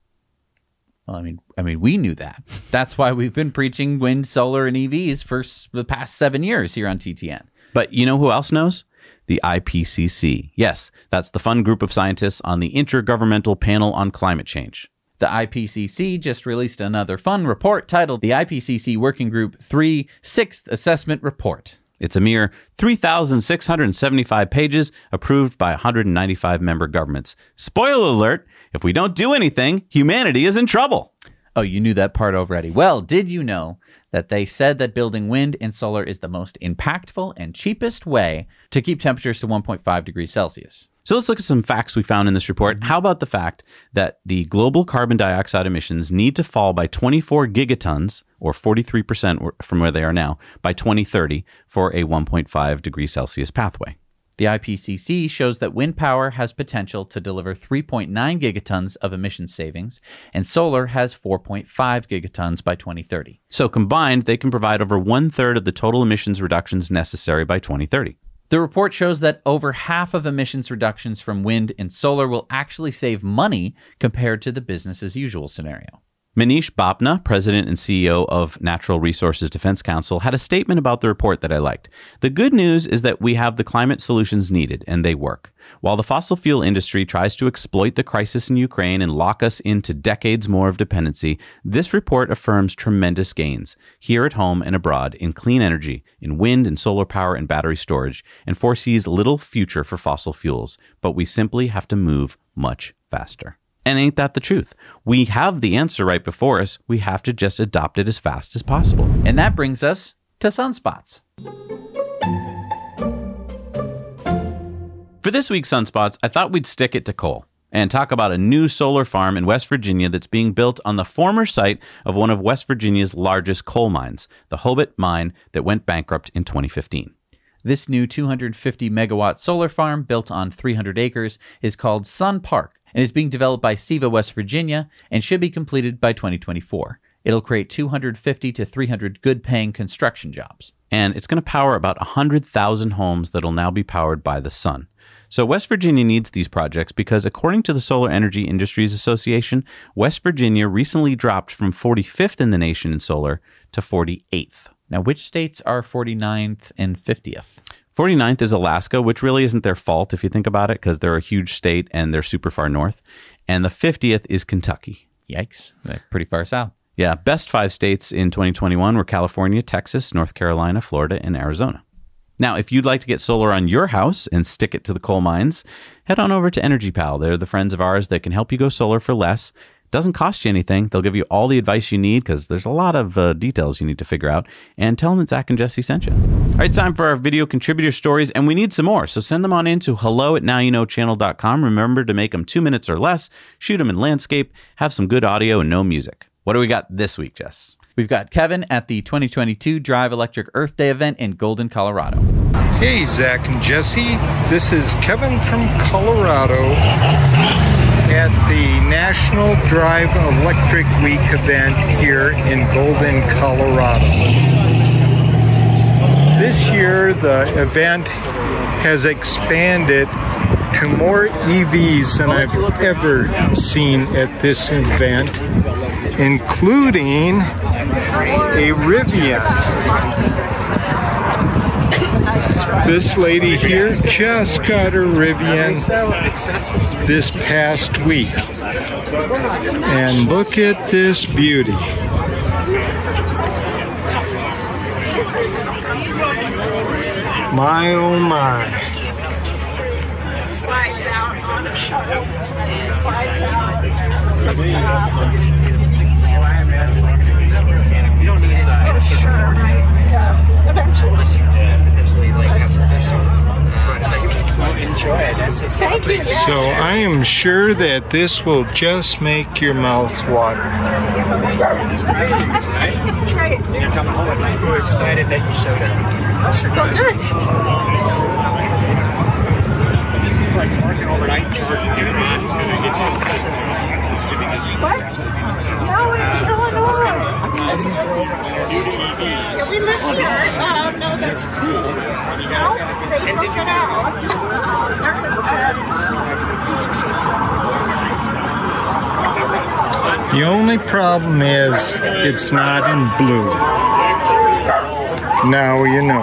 Well, I mean, we knew that. That's why we've been preaching wind, solar, and EVs for the past 7 years here on TTN. But you know who else knows? The IPCC. Yes, that's the fun group of scientists on the Intergovernmental Panel on Climate Change. The IPCC just released another fun report titled the IPCC Working Group 3 Sixth Assessment Report. It's a mere 3,675 pages approved by 195 member governments. Spoiler alert, if we don't do anything, humanity is in trouble. Oh, you knew that part already. Well, did you know that they said that building wind and solar is the most impactful and cheapest way to keep temperatures to 1.5 degrees Celsius? So let's look at some facts we found in this report. How about the fact that the global carbon dioxide emissions need to fall by 24 gigatons, or 43% from where they are now, by 2030 for a 1.5 degree Celsius pathway? The IPCC shows that wind power has potential to deliver 3.9 gigatons of emission savings, and solar has 4.5 gigatons by 2030. So combined, they can provide over 1/3 of the total emissions reductions necessary by 2030. The report shows that over half of emissions reductions from wind and solar will actually save money compared to the business as usual scenario. Manish Bapna, president and CEO of Natural Resources Defense Council, had a statement about the report that I liked. The good news is that we have the climate solutions needed, and they work. While the fossil fuel industry tries to exploit the crisis in Ukraine and lock us into decades more of dependency, this report affirms tremendous gains here at home and abroad in clean energy, in wind and solar power and battery storage, and foresees little future for fossil fuels. But we simply have to move much faster. And ain't that the truth? We have the answer right before us. We have to just adopt it as fast as possible. And that brings us to sunspots. For this week's Sunspots, I thought we'd stick it to coal and talk about a new solar farm in West Virginia that's being built on the former site of one of West Virginia's largest coal mines, the Hobart Mine that went bankrupt in 2015. This new 250-megawatt solar farm built on 300 acres is called Sun Park and is being developed by SEVA West Virginia and should be completed by 2024. It'll create 250 to 300 good-paying construction jobs. And it's going to power about 100,000 homes that'll now be powered by the sun. So West Virginia needs these projects because, according to the Solar Energy Industries Association, West Virginia recently dropped from 45th in the nation in solar to 48th. Now, which states are 49th and 50th? 49th is Alaska, which really isn't their fault if you think about it, because they're a huge state and they're super far north. And the 50th is Kentucky. Yikes. They're pretty far south. Yeah. Best five states in 2021 were California, Texas, North Carolina, Florida, and Arizona. Now, if you'd like to get solar on your house and stick it to the coal mines, head on over to Energy Pal. They're the friends of ours that can help you go solar for less. Doesn't cost you anything. They'll give you all the advice you need because there's a lot of details you need to figure out. And tell them that Zach and Jesse sent you. All right, time for our video contributor stories, and we need some more. So send them on in to hello@nowyouknowchannel.com. Remember to make them 2 minutes or less. Shoot them in landscape. Have some good audio and no music. What do we got this week, Jess? We've got Kevin at the 2022 Drive Electric Earth Day event in Golden, Colorado. Hey, Zach and Jesse. This is Kevin from Colorado at the National Drive Electric Week event here in Golden, Colorado. This year, the event has expanded to more EVs than I've ever seen at this event, including a Rivian. This lady here just got her Rivian this past week. And look at this beauty. My oh my. Slides out on the shuttle. Slides out. So I am sure that this will just make your mouth water. think I'm coming home with me. We're excited that you showed up. This is so good. This is like working overnight, George. What? No, it's Illinois. She lives here. Oh, no, that's cool. No, they took it out. There's a... The only problem is it's not in blue. Now you know.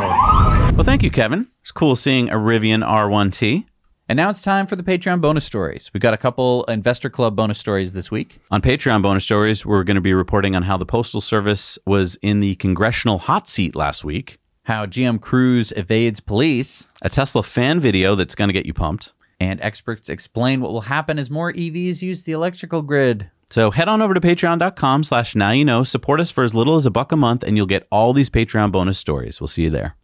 Well, thank you, Kevin. It's cool seeing a Rivian R1T. And now it's time for the Patreon bonus stories. We've got a couple Investor Club bonus stories this week. On Patreon bonus stories, we're going to be reporting on how the Postal Service was in the congressional hot seat last week, how GM Cruise evades police, a Tesla fan video that's going to get you pumped, and experts explain what will happen as more EVs use the electrical grid. So head on over to patreon.com/nowyouknow, support us for as little as $1 a month, and you'll get all these Patreon bonus stories. We'll see you there.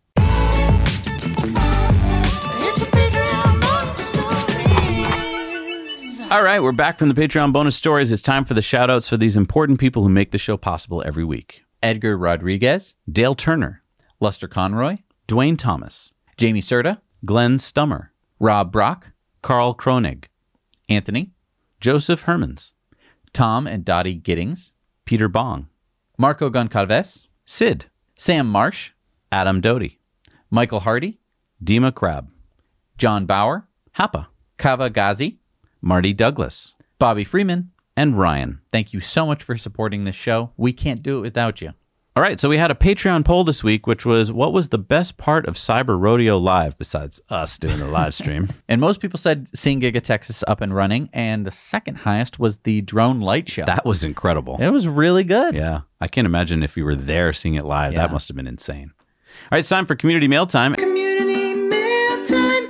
All right, we're back from the Patreon bonus stories. It's time for the shout-outs for these important people who make the show possible every week. Edgar Rodriguez, Dale Turner, Lester Conroy, Dwayne Thomas, Jamie Serta, Glenn Stummer, Rob Brock, Carl Kronig, Anthony, Joseph Hermans, Tom and Dottie Giddings, Peter Bong, Marco Goncalves, Sid, Sam Marsh, Adam Doty, Michael Hardy, Dima Crab, John Bauer, Hapa, Kava Ghazi, Marty Douglas, Bobby Freeman, and Ryan. Thank you so much for supporting this show. We can't do it without you. All right, so we had a Patreon poll this week, which was, what was the best part of Cyber Rodeo Live besides us doing a live stream? And most people said seeing Giga Texas up and running, and the second highest was the drone light show. That was incredible. It was really good. Yeah, I can't imagine if you were there seeing it live. Yeah. That must have been insane. All right, it's time for Community Mail Time.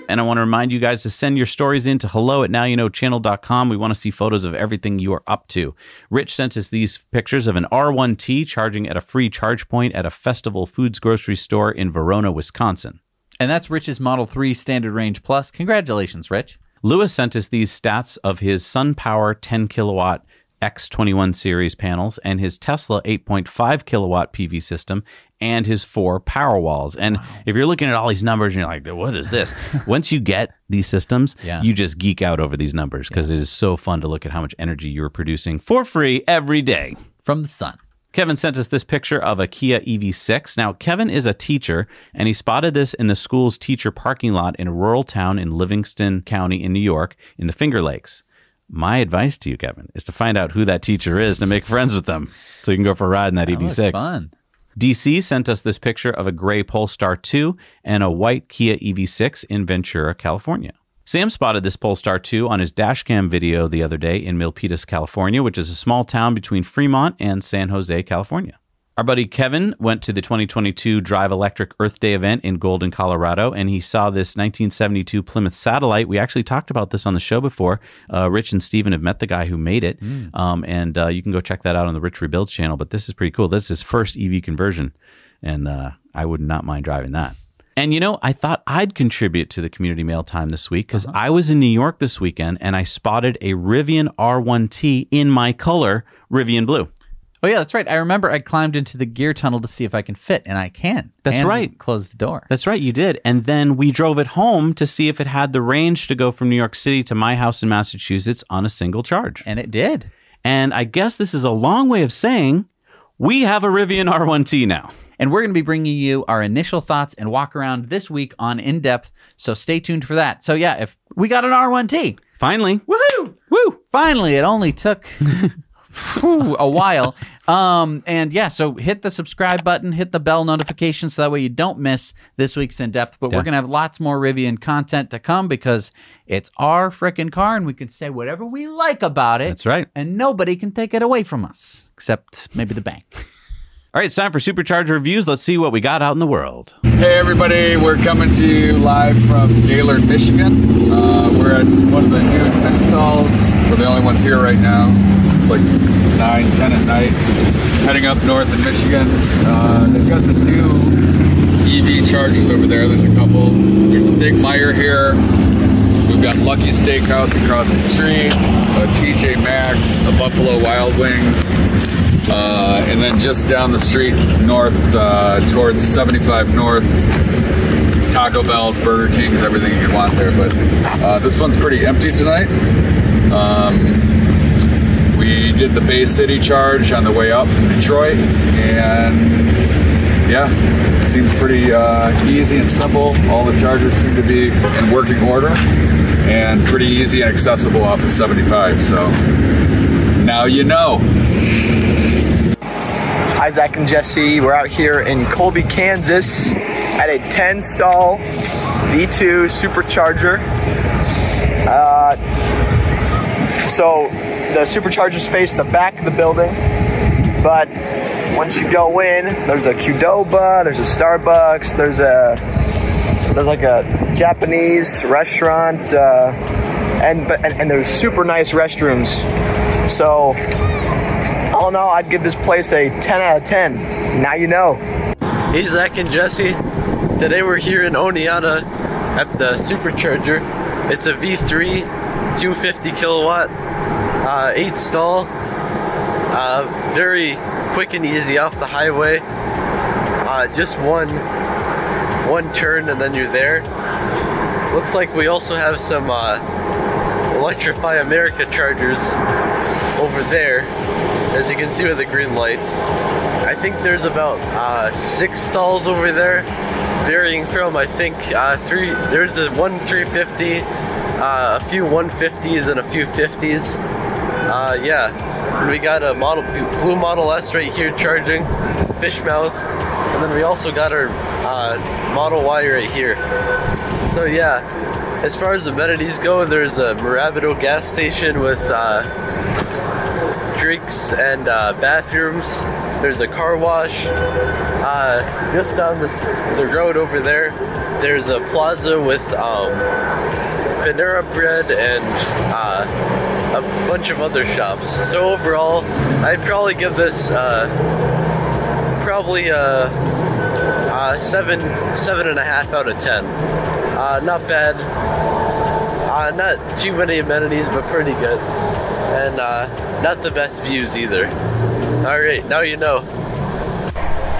And I want to remind you guys to send your stories in to hello@nowyouknowchannel.com. We want to see photos of everything you are up to. Rich sent us these pictures of an R1T charging at a free charge point at a Festival Foods grocery store in Verona, Wisconsin. And that's Rich's Model 3 Standard Range Plus. Congratulations, Rich. Lewis sent us these stats of his SunPower 10-kilowatt X21 series panels and his Tesla 8.5 kilowatt PV system and his 4 power walls. And wow. If you're looking at all these numbers and you're like, what is this? Once you get these systems, you just geek out over these numbers because it is so fun to look at how much energy you're producing for free every day from the sun. Kevin sent us this picture of a Kia EV6. Now, Kevin is a teacher, and he spotted this in the school's teacher parking lot in a rural town in Livingston County in New York in the Finger Lakes. My advice to you, Kevin, is to find out who that teacher is to make friends with them so you can go for a ride in that EV6. Fun. DC sent us this picture of a gray Polestar 2 and a white Kia EV6 in Ventura, California. Sam spotted this Polestar 2 on his dashcam video the other day in Milpitas, California, which is a small town between Fremont and San Jose, California. Our buddy Kevin went to the 2022 Drive Electric Earth Day event in Golden, Colorado, and he saw this 1972 Plymouth Satellite. We actually talked about this on the show before. Rich and Steven have met the guy who made it, and you can go check that out on the Rich Rebuilds channel, but this is pretty cool. This is his first EV conversion, and I would not mind driving that. And, you know, I thought I'd contribute to the community mail time this week because I was in New York this weekend, and I spotted a Rivian R1T in my color, Rivian Blue. Oh, yeah, that's right. I remember I climbed into the gear tunnel to see if I can fit, and I can. That's right. Closed the door. That's right, you did. And then we drove it home to see if it had the range to go from New York City to my house in Massachusetts on a single charge. And it did. And I guess this is a long way of saying we have a Rivian R1T now. And we're going to be bringing you our initial thoughts and walk around this week on In Depth, so stay tuned for that. So, yeah, if we got an R1T. Finally. Woohoo! Woo! Finally, it only took... a while. And yeah, so hit the subscribe button, hit the bell notification so that way you don't miss this week's In Depth. But we're going to have lots more Rivian content to come because it's our frickin' car and we can say whatever we like about it. That's right. And nobody can take it away from us except maybe the bank. All right, it's time for Supercharger Reviews. Let's see what we got out in the world. Hey, everybody. We're coming to you live from Gaylord, Michigan. We're at one of the new tent stalls. We're the only ones here right now. It's like 9, 10 at night. Heading up north in Michigan. They've got the new EV chargers over there. There's a couple. There's a Big Meyer here. We've got Lucky Steakhouse across the street. A TJ Maxx. A Buffalo Wild Wings. And then just down the street north, towards 75 North, Taco Bell's, Burger King's, everything you can want there. But this one's pretty empty tonight. We did the Bay City charge on the way up from Detroit, and yeah, seems pretty easy and simple. All the chargers seem to be in working order, and pretty easy and accessible off of 75, so now you know. Hi, Zach and Jesse. We're out here in Colby, Kansas at a 10-stall V2 supercharger. So the superchargers face the back of the building, but once you go in, there's a Qdoba, there's a Starbucks, there's like a Japanese restaurant, and there's super nice restrooms. So all in all, I'd give this place a 10 out of 10. Now you know. Hey, Zach and Jesse. Today we're here in Oneonta at the supercharger. It's a V3, 250 kilowatt, 8 stall, very quick and easy off the highway. Just one turn and then you're there. Looks like we also have some Electrify America chargers over there, as you can see with the green lights. I think there's about 6 stalls over there, varying from, I think, there's a 1 350, a few 150s and a few 50s. Yeah, we got a blue Model S right here charging, Fishmouth, and then we also got our Model Y right here. So yeah, as far as amenities go, there's a Morabito gas station with drinks and bathrooms. There's a car wash just down the road over there. There's a plaza with Panera Bread and a bunch of other shops. So overall, I'd probably give this probably a 7.5 out of 10. Not bad. Not too many amenities, but pretty good. And not the best views either. All right, now you know.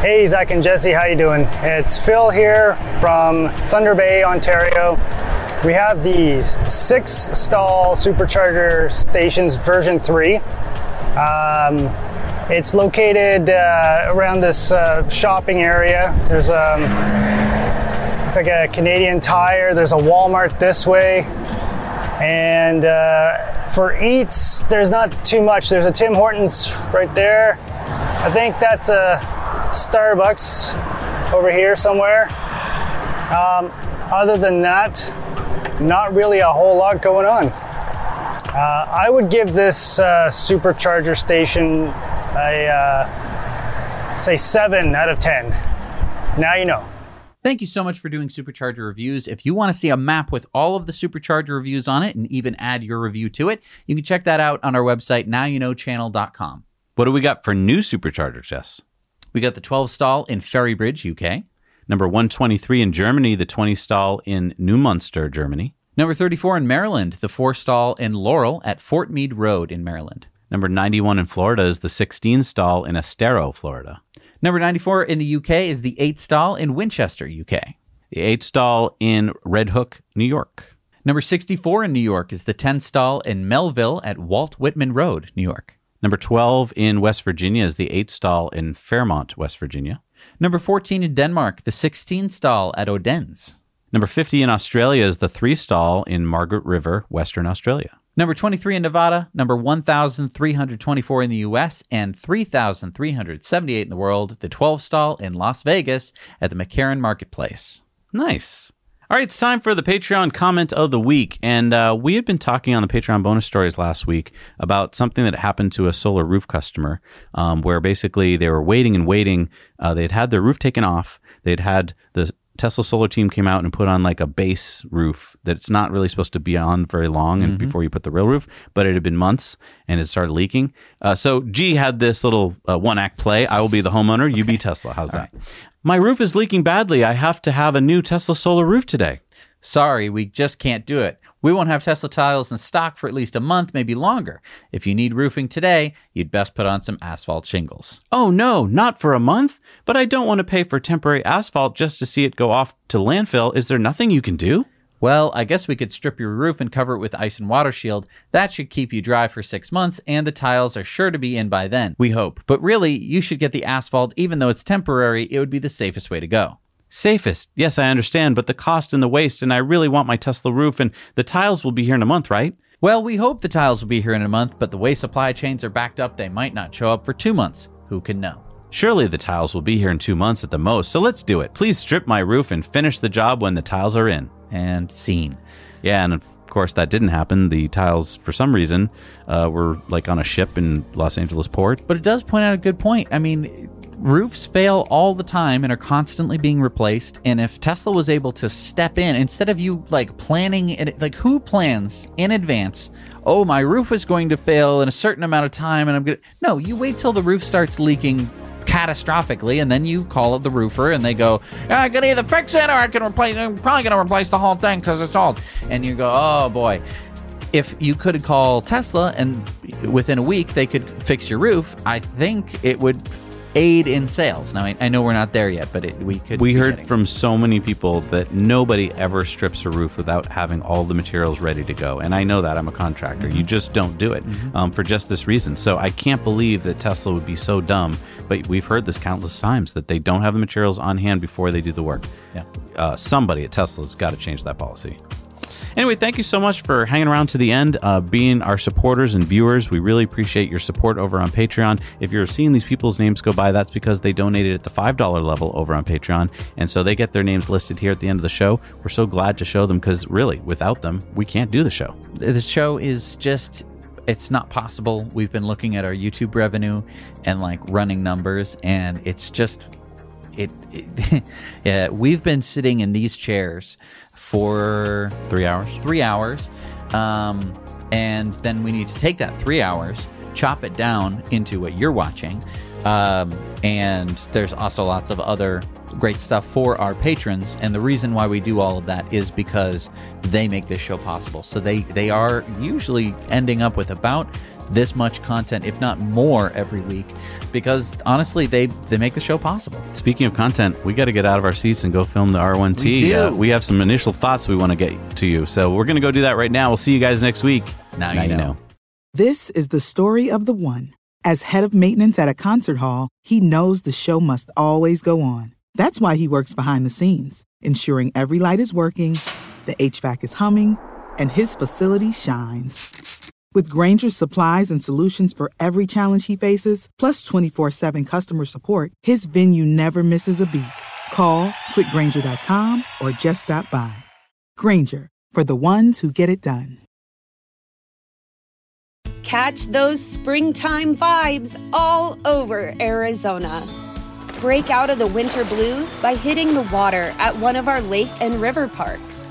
Hey, Zach and Jesse, how you doing? It's Phil here from Thunder Bay, Ontario. We have these 6-stall supercharger stations, version 3. It's located around this shopping area. There's it's like a Canadian Tire. There's a Walmart this way, and for Eats, there's not too much. There's a Tim Hortons right there. I think that's a Starbucks over here somewhere. Other than that, not really a whole lot going on. I would give this supercharger station a say 7 out of 10. Now you know. Thank you so much for doing Supercharger Reviews. If you want to see a map with all of the Supercharger Reviews on it and even add your review to it, you can check that out on our website, nowyouknowchannel.com. What do we got for new superchargers, Jess? We got the 12 stall in Ferrybridge, UK. Number 123 in Germany, the 20 stall in New Munster, Germany. Number 34 in Maryland, the 4 stall in Laurel at Fort Meade Road in Maryland. Number 91 in Florida is the 16 stall in Estero, Florida. Number 94 in the UK is the 8 stall in Winchester, UK. The 8 stall in Red Hook, New York. Number 64 in New York is the 10 stall in Melville at Walt Whitman Road, New York. Number 12 in West Virginia is the 8 stall in Fairmont, West Virginia. Number 14 in Denmark, the 16 stall at Odense. Number 50 in Australia is the 3 stall in Margaret River, Western Australia. Number 23 in Nevada, number 1,324 in the U.S., and 3,378 in the world, the 12 stall in Las Vegas at the McCarran Marketplace. Nice. All right, it's time for the Patreon comment of the week. And we had been talking on the Patreon bonus stories last week about something that happened to a solar roof customer, where basically they were waiting and waiting. They'd had their roof taken off. They'd had the Tesla solar team came out and put on like a base roof that's not really supposed to be on very long and before you put the real roof, but it had been months and it started leaking. So G had this little one-act play. I will be the homeowner, you be Tesla. How's that? Right. My roof is leaking badly. I have to have a new Tesla solar roof today. Sorry, we just can't do it. We won't have Tesla tiles in stock for at least a month, maybe longer. If you need roofing today, you'd best put on some asphalt shingles. Oh no, not for a month? But I don't want to pay for temporary asphalt just to see it go off to landfill. Is there nothing you can do? Well, I guess we could strip your roof and cover it with ice and water shield. That should keep you dry for 6 months, and the tiles are sure to be in by then, we hope. But really, you should get the asphalt. Even though it's temporary, it would be the safest way to go. Safest. Yes, I understand, but the cost and the waste, and I really want my Tesla roof, and the tiles will be here in a month, right? Well, we hope the tiles will be here in a month, but the way supply chains are backed up, they might not show up for 2 months. Who can know? Surely the tiles will be here in 2 months at the most, so let's do it. Please strip my roof and finish the job when the tiles are in. And scene. Yeah, and of course that didn't happen. The tiles, for some reason, were like on a ship in Los Angeles port. But it does point out a good point. I mean, roofs fail all the time and are constantly being replaced. And if Tesla was able to step in, instead of you like planning it, like who plans in advance, oh, my roof is going to fail in a certain amount of time and I'm going to, no, you wait till the roof starts leaking catastrophically, and then you call up the roofer and they go, I can either fix it or I can replace, I'm probably going to replace the whole thing because it's old. And you go, oh boy. If you could call Tesla and within a week they could fix your roof, I think it would aid in sales. Now, I know we're not there yet, but we could. We heard from so many people that nobody ever strips a roof without having all the materials ready to go. And I know that. I'm a contractor. Mm-hmm. You just don't do it for just this reason. So I can't believe that Tesla would be so dumb. But we've heard this countless times that they don't have the materials on hand before they do the work. Yeah. Somebody at Tesla's got to change that policy. Anyway, thank you so much for hanging around to the end, being our supporters and viewers. We really appreciate your support over on Patreon. If you're seeing these people's names go by, that's because they donated at the $5 level over on Patreon. And so they get their names listed here at the end of the show. We're so glad to show them because really, without them, we can't do the show. The show is just... it's not possible. We've been looking at our YouTube revenue and like running numbers, and it's just... yeah, we've been sitting in these chairs for 3 hours. 3 hours. And then we need to take that 3 hours, chop it down into what you're watching. And there's also lots of other great stuff for our patrons. And the reason why we do all of that is because they make this show possible. So they are usually ending up with about this much content, if not more, every week, because honestly they make the show possible. Speaking of content, we got to get out of our seats and go film the R1T. We have some initial thoughts we want to get to you, so we're going to go do that right now. We'll see you guys next week. Now you know. This is the story of the one. As head of maintenance at a concert hall, he knows the show must always go on. That's why he works behind the scenes, ensuring every light is working, the HVAC is humming, and his facility shines. With Grainger's supplies and solutions for every challenge he faces, plus 24/7 customer support, his venue never misses a beat. Call QuickGrainger.com or just stop by. Grainger, for the ones who get it done. Catch those springtime vibes all over Arizona. Break out of the winter blues by hitting the water at one of our lake and river parks.